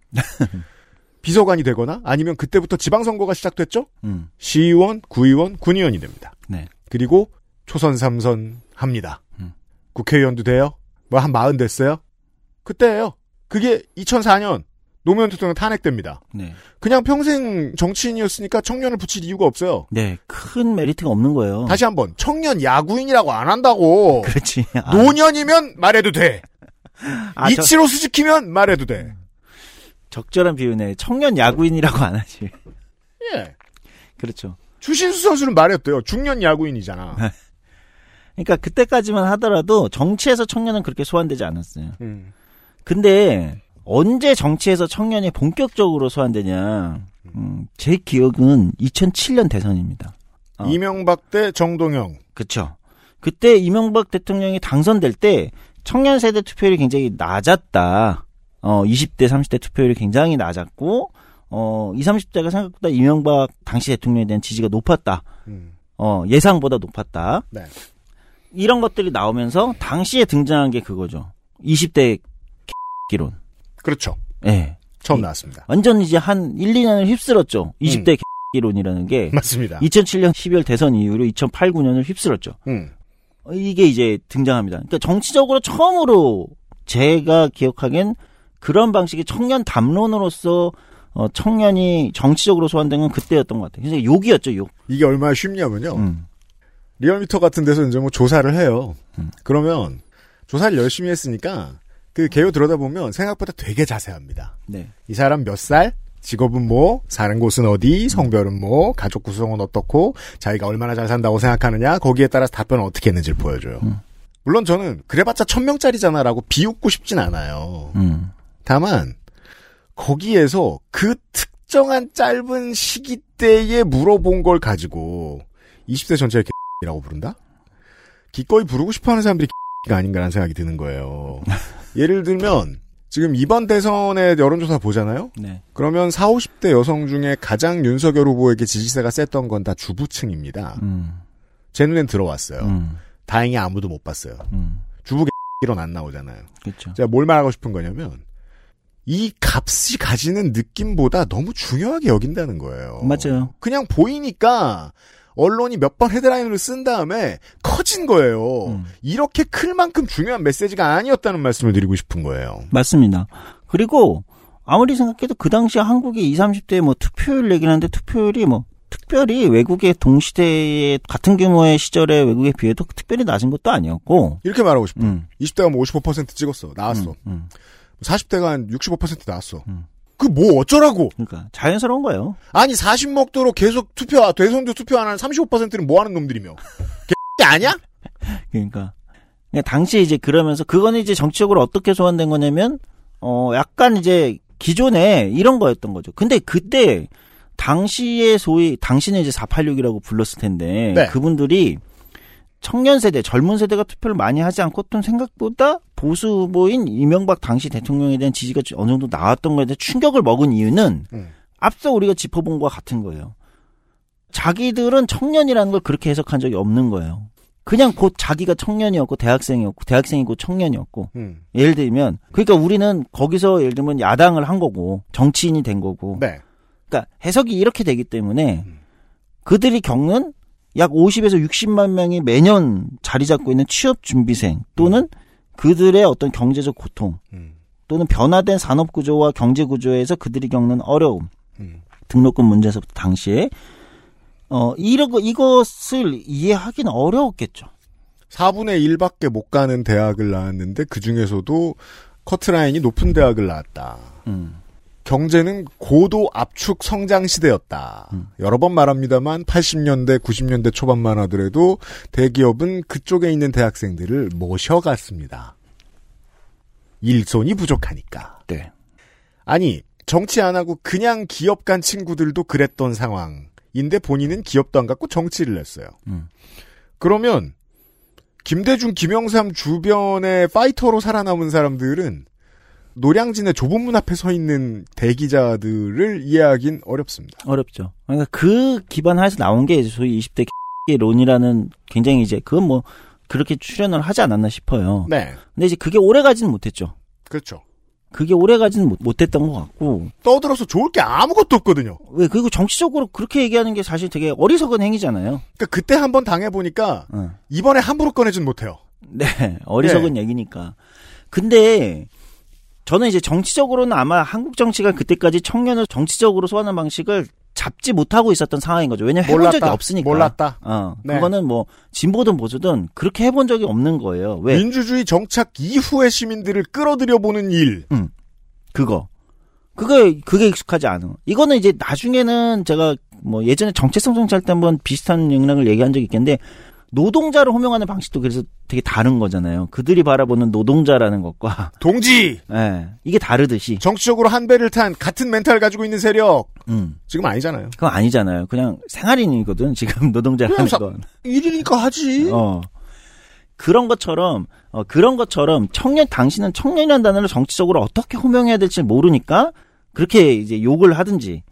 비서관이 되거나 아니면 그때부터 지방선거가 시작됐죠? 음. 시의원, 구의원, 군의원이 됩니다. 네. 그리고 초선, 삼선 합니다. 음. 국회의원도 돼요? 뭐 한 마흔 됐어요? 그때예요. 그게 이천사 년 노무현 대통령 탄핵됩니다. 네. 그냥 평생 정치인이었으니까 청년을 붙일 이유가 없어요. 네, 큰 메리트가 없는 거예요. 다시 한번 청년 야구인이라고 안 한다고. 그렇지. 아. 노년이면 말해도 돼. 아, 이치로 저... 수직히면 말해도 돼. 적절한 비유네. 청년 야구인이라고 안 하지. 예. 그렇죠. 추신수 선수는 말했대요. 중년 야구인이잖아. 그러니까 그때까지만 하더라도 정치에서 청년은 그렇게 소환되지 않았어요. 음. 근데 언제 정치에서 청년이 본격적으로 소환되냐. 음, 제 기억은 이천칠 년 대선입니다. 어. 이명박 대 정동영. 그렇죠. 그때 이명박 대통령이 당선될 때 청년 세대 투표율이 굉장히 낮았다. 어, 이십 대, 삼십 대 투표율이 굉장히 낮았고, 어, 이십, 삼십 대가 생각보다 이명박 당시 대통령에 대한 지지가 높았다. 음. 어, 예상보다 높았다. 네. 이런 것들이 나오면서 당시에 등장한 게 그거죠. 이십 대 개X기론. 그렇죠. 예. 네. 처음 나왔습니다. 완전 이제 한 일, 이 년을 휩쓸었죠. 이십 대 음. 개X기론이라는 게. 맞습니다. 이천칠 년 십이 월 대선 이후로 이천팔, 구 년을 휩쓸었죠. 음. 이게 이제 등장합니다. 그러니까 정치적으로 처음으로 제가 기억하기엔 그런 방식의 청년 담론으로서 어, 청년이 정치적으로 소환된 건 그때였던 것 같아요. 그래서 욕이었죠, 욕. 이게 얼마나 쉽냐면요. 음. 리얼미터 같은 데서 이제 뭐 조사를 해요. 음. 그러면 조사를 열심히 했으니까 그 개요 들여다보면 생각보다 되게 자세합니다. 네. 이 사람 몇 살? 직업은 뭐? 사는 곳은 어디? 성별은 뭐? 가족 구성은 어떻고? 자기가 얼마나 잘 산다고 생각하느냐? 거기에 따라서 답변을 어떻게 했는지를 보여줘요. 음. 물론 저는 그래봤자 천 명짜리잖아 라고 비웃고 싶진 않아요. 음. 다만 거기에서 그 특정한 짧은 시기 때에 물어본 걸 가지고 이십 대 전체의 개X이라고 부른다? 기꺼이 부르고 싶어하는 사람들이 개X가 아닌가라는 생각이 드는 거예요. 예를 들면 지금 이번 대선의 여론조사 보잖아요? 네. 그러면 사십, 오십 대 여성 중에 가장 윤석열 후보에게 지지세가 셌던 건 다 주부층입니다. 음. 제 눈엔 들어왔어요. 음. 다행히 아무도 못 봤어요. 음. 주부 개X이론 안 나오잖아요. 그쵸. 제가 뭘 말하고 싶은 거냐면 이 값이 가지는 느낌보다 너무 중요하게 여긴다는 거예요. 맞아요. 그냥 보이니까 언론이 몇 번 헤드라인으로 쓴 다음에 커진 거예요. 음. 이렇게 클 만큼 중요한 메시지가 아니었다는 말씀을 드리고 싶은 거예요. 맞습니다. 그리고 아무리 생각해도 그 당시 한국이 이십, 삼십 대에 뭐 투표율 얘기를 하는데 투표율이 뭐 특별히 외국의 동시대의 같은 규모의 시절의 외국에 비해도 특별히 낮은 것도 아니었고. 이렇게 말하고 싶어요. 음. 이십 대가 뭐 오십오 퍼센트 찍었어. 나왔어. 음, 음. 사십 대가 한 육십오 퍼센트 나왔어. 음. 그 뭐 어쩌라고. 그러니까 자연스러운 거예요. 아니 사십 먹도록 계속 투표, 대선도 투표 안 하는 삼십오 퍼센트는 뭐 하는 놈들이며. 개 아니야? 그러니까. 그냥 당시에 이제 그러면서 그건 이제 정치적으로 어떻게 소환된 거냐면 어 약간 이제 기존에 이런 거였던 거죠. 근데 그때 당시에 소위 당시는 이제 사, 팔, 육이라고 불렀을 텐데 네. 그분들이 청년 세대, 젊은 세대가 투표를 많이 하지 않고 또 생각보다 보수 후보인 이명박 당시 대통령에 대한 지지가 어느 정도 나왔던 거에 대해 충격을 먹은 이유는 음. 앞서 우리가 짚어본 것과 같은 거예요. 자기들은 청년이라는 걸 그렇게 해석한 적이 없는 거예요. 그냥 곧 자기가 청년이었고 대학생이었고 대학생이고 청년이었고 음. 예를 들면 그러니까 우리는 거기서 예를 들면 야당을 한 거고 정치인이 된 거고 네. 그러니까 해석이 이렇게 되기 때문에 음. 그들이 겪는 약 오십에서 육십만 명이 매년 자리 잡고 있는 취업준비생 또는 그들의 어떤 경제적 고통 또는 변화된 산업구조와 경제구조에서 그들이 겪는 어려움 음. 등록금 문제에서부터 당시에 어 이런 거 이것을 이해하기는 어려웠겠죠. 사분의 일밖에 못 가는 대학을 나왔는데 그중에서도 커트라인이 높은 대학을 나왔다. 음. 경제는 고도 압축 성장 시대였다. 음. 여러 번 말합니다만 팔십 년대, 구십 년대 초반만 하더라도 대기업은 그쪽에 있는 대학생들을 모셔갔습니다. 일손이 부족하니까. 네. 아니 정치 안 하고 그냥 기업 간 친구들도 그랬던 상황. 인데 본인은 기업도 안 갖고 정치를 했어요. 음. 그러면 김대중, 김영삼 주변의 파이터로 살아남은 사람들은 노량진의 좁은 문 앞에 서 있는 대기자들을 이해하긴 어렵습니다. 어렵죠. 그러니까 그 기반하에서 나온 게 소위 이십 대 론이라는 굉장히 이제 그건 뭐 그렇게 출연을 하지 않았나 싶어요. 네. 근데 이제 그게 오래 가지는 못했죠. 그렇죠. 그게 오래 가지는 못했던 것 같고. 떠들어서 좋을 게 아무것도 없거든요. 왜, 그리고 정치적으로 그렇게 얘기하는 게 사실 되게 어리석은 행위잖아요. 그니까 그때 한번 당해보니까, 응. 이번에 함부로 꺼내진 못해요. 네, 어리석은 네. 얘기니까. 근데, 저는 이제 정치적으로는 아마 한국 정치가 그때까지 청년을 정치적으로 소환하는 방식을 잡지 못하고 있었던 상황인 거죠. 왜냐면 해본 몰랐다. 적이 없으니까. 몰랐다. 어, 네. 그거는 뭐 진보든 보수든 그렇게 해본 적이 없는 거예요. 왜? 민주주의 정착 이후의 시민들을 끌어들여 보는 일. 음, 그거. 그게 그게 익숙하지 않은. 이거는 이제 나중에는 제가 뭐 예전에 정체성 정치할 때 한번 비슷한 맥락을 얘기한 적이 있겠는데 노동자를 호명하는 방식도 그래서 되게 다른 거잖아요. 그들이 바라보는 노동자라는 것과 동지. 예. 네, 이게 다르듯이 정치적으로 한 배를 탄 같은 멘탈 가지고 있는 세력. 음. 지금 아니잖아요. 그건 아니잖아요. 그냥 생활인이거든. 지금 노동자라는 사, 건. 일이니까 하지. 어. 그런 것처럼 어, 그런 것처럼 청년 당신은 청년이라는 단어를 정치적으로 어떻게 호명해야 될지 모르니까 그렇게 이제 욕을 하든지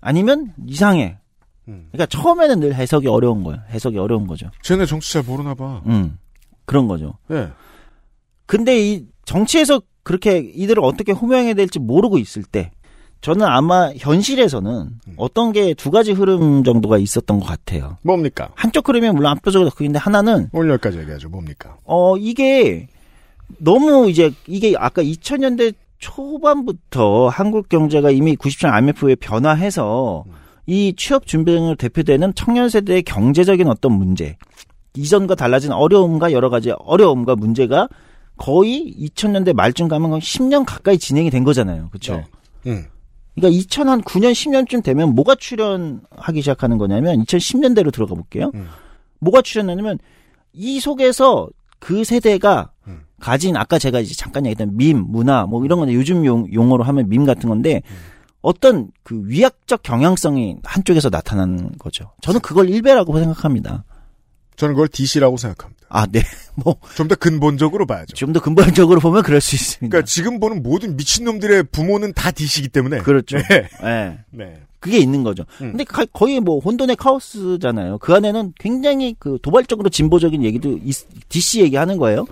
아니면 이상해. 그러니까 처음에는 늘 해석이 어려운 거예요. 해석이 어려운 거죠. 쟤네 정치 잘 모르나 봐. 음, 그런 거죠. 예. 근데 이 정치에서 그렇게 이들을 어떻게 호명해야 될지 모르고 있을 때 저는 아마 현실에서는 음. 어떤 게 두 가지 흐름 정도가 있었던 것 같아요. 뭡니까? 한쪽 흐름이 물론 압도적으로 크긴데 하나는 오늘 여기까지 얘기하죠. 뭡니까? 어, 이게 너무 이제 이게 아까 이천 년대 초반부터 한국 경제가 이미 구십 년 아이엠에프에 변화해서 음. 이 취업 준비생으로 대표되는 청년 세대의 경제적인 어떤 문제, 이전과 달라진 어려움과 여러 가지 어려움과 문제가 거의 이천 년대 말쯤 가면 십 년 가까이 진행이 된 거잖아요. 그렇죠? 네. 음. 그러니까 이천구 년, 십 년쯤 되면 뭐가 출현하기 시작하는 거냐면 이천십 년대로 들어가 볼게요. 음. 뭐가 출현하냐면 이 속에서 그 세대가 음. 가진 아까 제가 이제 잠깐 얘기했던 밈, 문화 뭐 이런 건데 요즘 용, 용어로 하면 밈 같은 건데 음. 어떤 그 위약적 경향성이 한쪽에서 나타난 거죠. 저는 그걸 일베라고 생각합니다. 저는 그걸 디씨라고 생각합니다. 아, 네. 뭐. 좀 더 근본적으로 봐야죠. 좀 더 근본적으로 보면 그럴 수 있습니다. 그러니까 지금 보는 모든 미친놈들의 부모는 다 디씨이기 때문에. 그렇죠. 네. 네. 네. 그게 있는 거죠. 음. 근데 거의 뭐 혼돈의 카오스잖아요. 그 안에는 굉장히 그 도발적으로 진보적인 얘기도 디씨 얘기하는 거예요.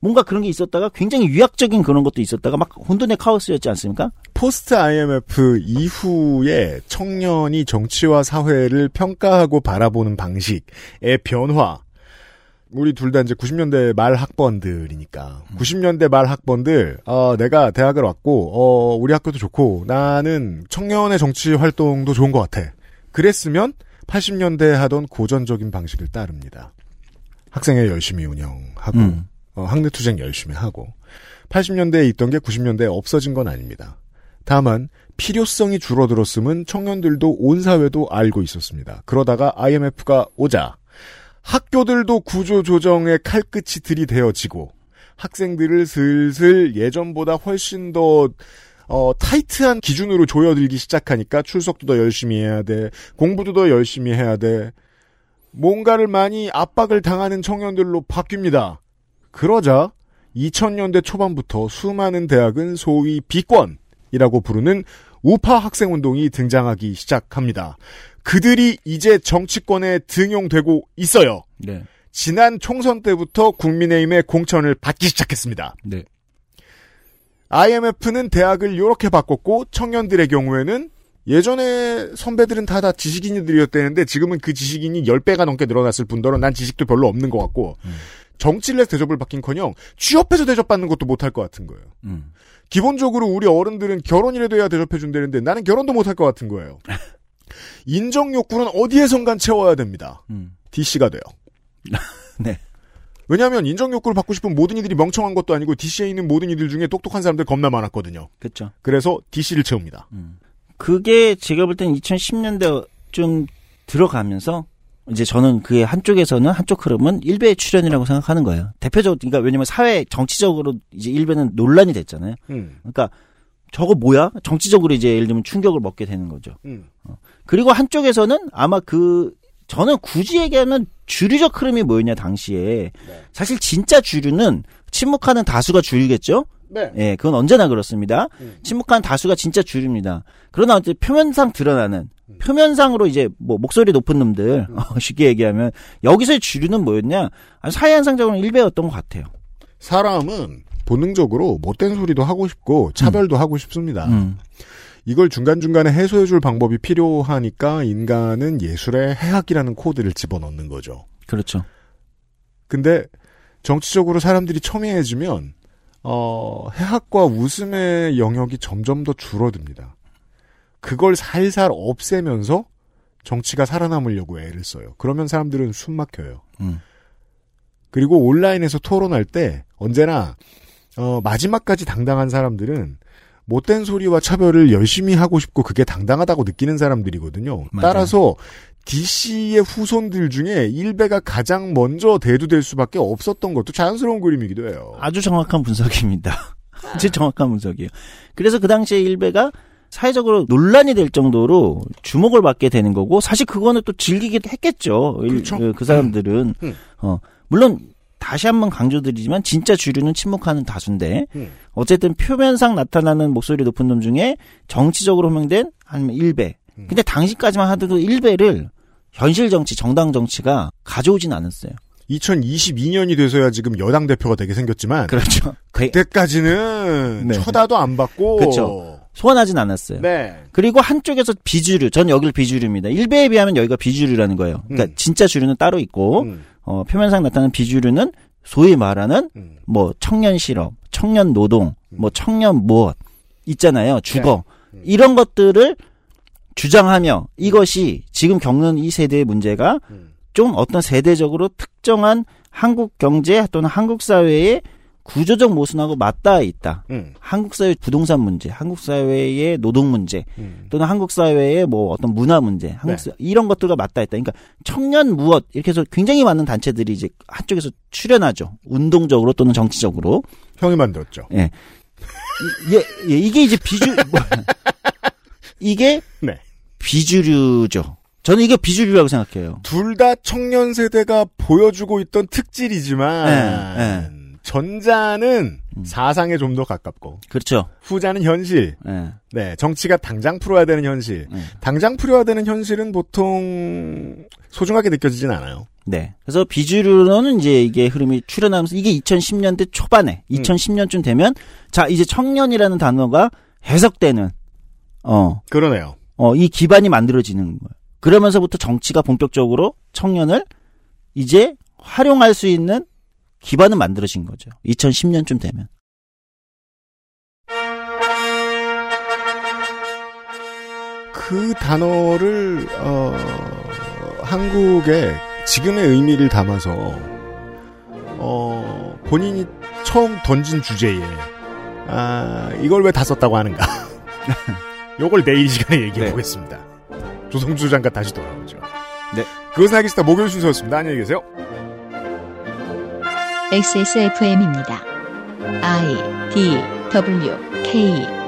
뭔가 그런 게 있었다가 굉장히 유약적인 그런 것도 있었다가 막 혼돈의 카오스였지 않습니까? 포스트 아이엠에프 이후에 청년이 정치와 사회를 평가하고 바라보는 방식의 변화. 우리 둘 다 이제 구십 년대 말 학번들이니까. 음. 구십 년대 말 학번들, 어, 내가 대학을 왔고, 어, 우리 학교도 좋고, 나는 청년의 정치 활동도 좋은 것 같아. 그랬으면 팔십 년대에 하던 고전적인 방식을 따릅니다. 학생회 열심히 운영하고, 음. 어, 학내투쟁 열심히 하고 팔십 년대에 있던 게 구십 년대에 없어진 건 아닙니다. 다만 필요성이 줄어들었음은 청년들도 온 사회도 알고 있었습니다. 그러다가 아이엠에프가 오자 학교들도 구조조정의 칼끝이 들이대어지고 학생들을 슬슬 예전보다 훨씬 더 어, 타이트한 기준으로 조여들기 시작하니까 출석도 더 열심히 해야 돼. 공부도 더 열심히 해야 돼. 뭔가를 많이 압박을 당하는 청년들로 바뀝니다. 그러자 이천 년대 초반부터 수많은 대학은 소위 비권이라고 부르는 우파 학생운동이 등장하기 시작합니다. 그들이 이제 정치권에 등용되고 있어요. 네. 지난 총선 때부터 국민의힘의 공천을 받기 시작했습니다. 네. 아이엠에프는 대학을 이렇게 바꿨고 청년들의 경우에는 예전에 선배들은 다 다 지식인들이었대는데 지금은 그 지식인이 열 배가 넘게 늘어났을 뿐더러 난 지식도 별로 없는 것 같고 음. 정치를 해서 대접을 받긴커녕 취업해서 대접받는 것도 못할 것 같은 거예요. 음. 기본적으로 우리 어른들은 결혼이라도 해야 대접해준다는데 나는 결혼도 못할 것 같은 거예요. 인정욕구는 어디에선간 채워야 됩니다. 음. 디씨가 돼요. 네. 왜냐하면 인정욕구를 받고 싶은 모든 이들이 멍청한 것도 아니고 디씨에 있는 모든 이들 중에 똑똑한 사람들 겁나 많았거든요. 그렇죠. 그래서 디씨를 채웁니다. 음. 그게 제가 볼 땐 이천십 년대쯤 들어가면서 이제 저는 그 한쪽에서는 한쪽 흐름은 일베의 출현이라고 생각하는 거예요. 대표적으로, 그러니까 왜냐면 사회 정치적으로 이제 일베는 논란이 됐잖아요. 음. 그러니까 저거 뭐야? 정치적으로 이제 예를 들면 충격을 먹게 되는 거죠. 음. 어. 그리고 한쪽에서는 아마 그 저는 굳이 얘기하면 주류적 흐름이 뭐였냐 당시에. 네. 사실 진짜 주류는 침묵하는 다수가 주류겠죠. 네. 예, 그건 언제나 그렇습니다. 음. 침묵한 다수가 진짜 주류입니다. 그러나 이제 표면상 드러나는 음. 표면상으로 이제 뭐 목소리 높은 놈들 음. 어, 쉽게 얘기하면 여기서의 주류는 뭐였냐? 사회현상적으로는 일베였던 것 같아요. 사람은 본능적으로 못된 소리도 하고 싶고 차별도 음. 하고 싶습니다. 음. 이걸 중간중간에 해소해줄 방법이 필요하니까 인간은 예술의 해학이라는 코드를 집어넣는 거죠. 그렇죠. 근데 정치적으로 사람들이 첨예해지면 어, 해학과 웃음의 영역이 점점 더 줄어듭니다. 그걸 살살 없애면서 정치가 살아남으려고 애를 써요. 그러면 사람들은 숨 막혀요. 음. 그리고 온라인에서 토론할 때 언제나 어, 마지막까지 당당한 사람들은 못된 소리와 차별을 열심히 하고 싶고 그게 당당하다고 느끼는 사람들이거든요. 맞아요. 따라서 디씨의 후손들 중에 일베가 가장 먼저 대두될 수밖에 없었던 것도 자연스러운 그림이기도 해요. 아주 정확한 분석입니다. 아주 정확한 분석이에요. 그래서 그 당시에 일베가 사회적으로 논란이 될 정도로 주목을 받게 되는 거고 사실 그거는 또 즐기기도 했겠죠. 그렇죠? 일, 그 사람들은. 음, 음. 어, 물론 다시 한번 강조드리지만 진짜 주류는 침묵하는 다수인데 음. 어쨌든 표면상 나타나는 목소리 높은 놈 중에 정치적으로 호명된 한 일베. 음. 근데 당시까지만 하더라도 일베를 현실 정치, 정당 정치가 가져오진 않았어요. 이천이십이 년이 돼서야 지금 여당 대표가 되게 생겼지만 그렇죠. 그때까지는 네. 쳐다도 안 받고 그렇죠. 소환하진 않았어요. 네. 그리고 한쪽에서 비주류, 전 여길 비주류입니다. 일베에 비하면 여기가 비주류라는 거예요. 그러니까 음. 진짜 주류는 따로 있고 음. 어, 표면상 나타나는 비주류는 소위 말하는 음. 뭐 청년 실업, 청년 노동, 음. 뭐 청년 무엇 있잖아요. 주거. 네. 음. 이런 것들을 주장하며 이것이 지금 겪는 이 세대의 문제가 음. 좀 어떤 세대적으로 특정한 한국 경제 또는 한국 사회의 구조적 모순하고 맞닿아 있다. 음. 한국 사회 부동산 문제, 한국 사회의 노동 문제, 음. 또는 한국 사회의 뭐 어떤 문화 문제, 한국 네. 사회, 이런 것들과 맞닿아 있다. 그러니까 청년 무엇 이렇게 해서 굉장히 많은 단체들이 이제 한쪽에서 출연하죠. 운동적으로 또는 정치적으로. 형이 만들었죠. 예, 예, 예 이게 이제 비주 뭐, 이게 네. 비주류죠. 저는 이게 비주류라고 생각해요. 둘 다 청년 세대가 보여주고 있던 특질이지만. 예, 예. 전자는 음. 사상에 좀 더 가깝고, 그렇죠. 후자는 현실. 네. 네, 정치가 당장 풀어야 되는 현실. 네. 당장 풀어야 되는 현실은 보통 소중하게 느껴지진 않아요. 네. 그래서 비주류로는 이제 이게 흐름이 출현하면서 이게 이천십 년대 초반에 음. 이천십 년쯤 되면 자 이제 청년이라는 단어가 해석되는 어 그러네요. 어 이 기반이 만들어지는 거예요. 그러면서부터 정치가 본격적으로 청년을 이제 활용할 수 있는 기반은 만들어진 거죠. 이천십 년쯤 되면. 그 단어를 어, 한국의 지금의 의미를 담아서 어, 본인이 처음 던진 주제에 아, 이걸 왜 다 썼다고 하는가. 이걸 내일 시간에 얘기해보겠습니다. 네. 조성주 장관 다시 돌아오죠. 네. 그것은 알기 싫다 목요일 순서였습니다. 안녕히 계세요. 엑스에스에프엠입니다. 아이, 디, 더블유, 케이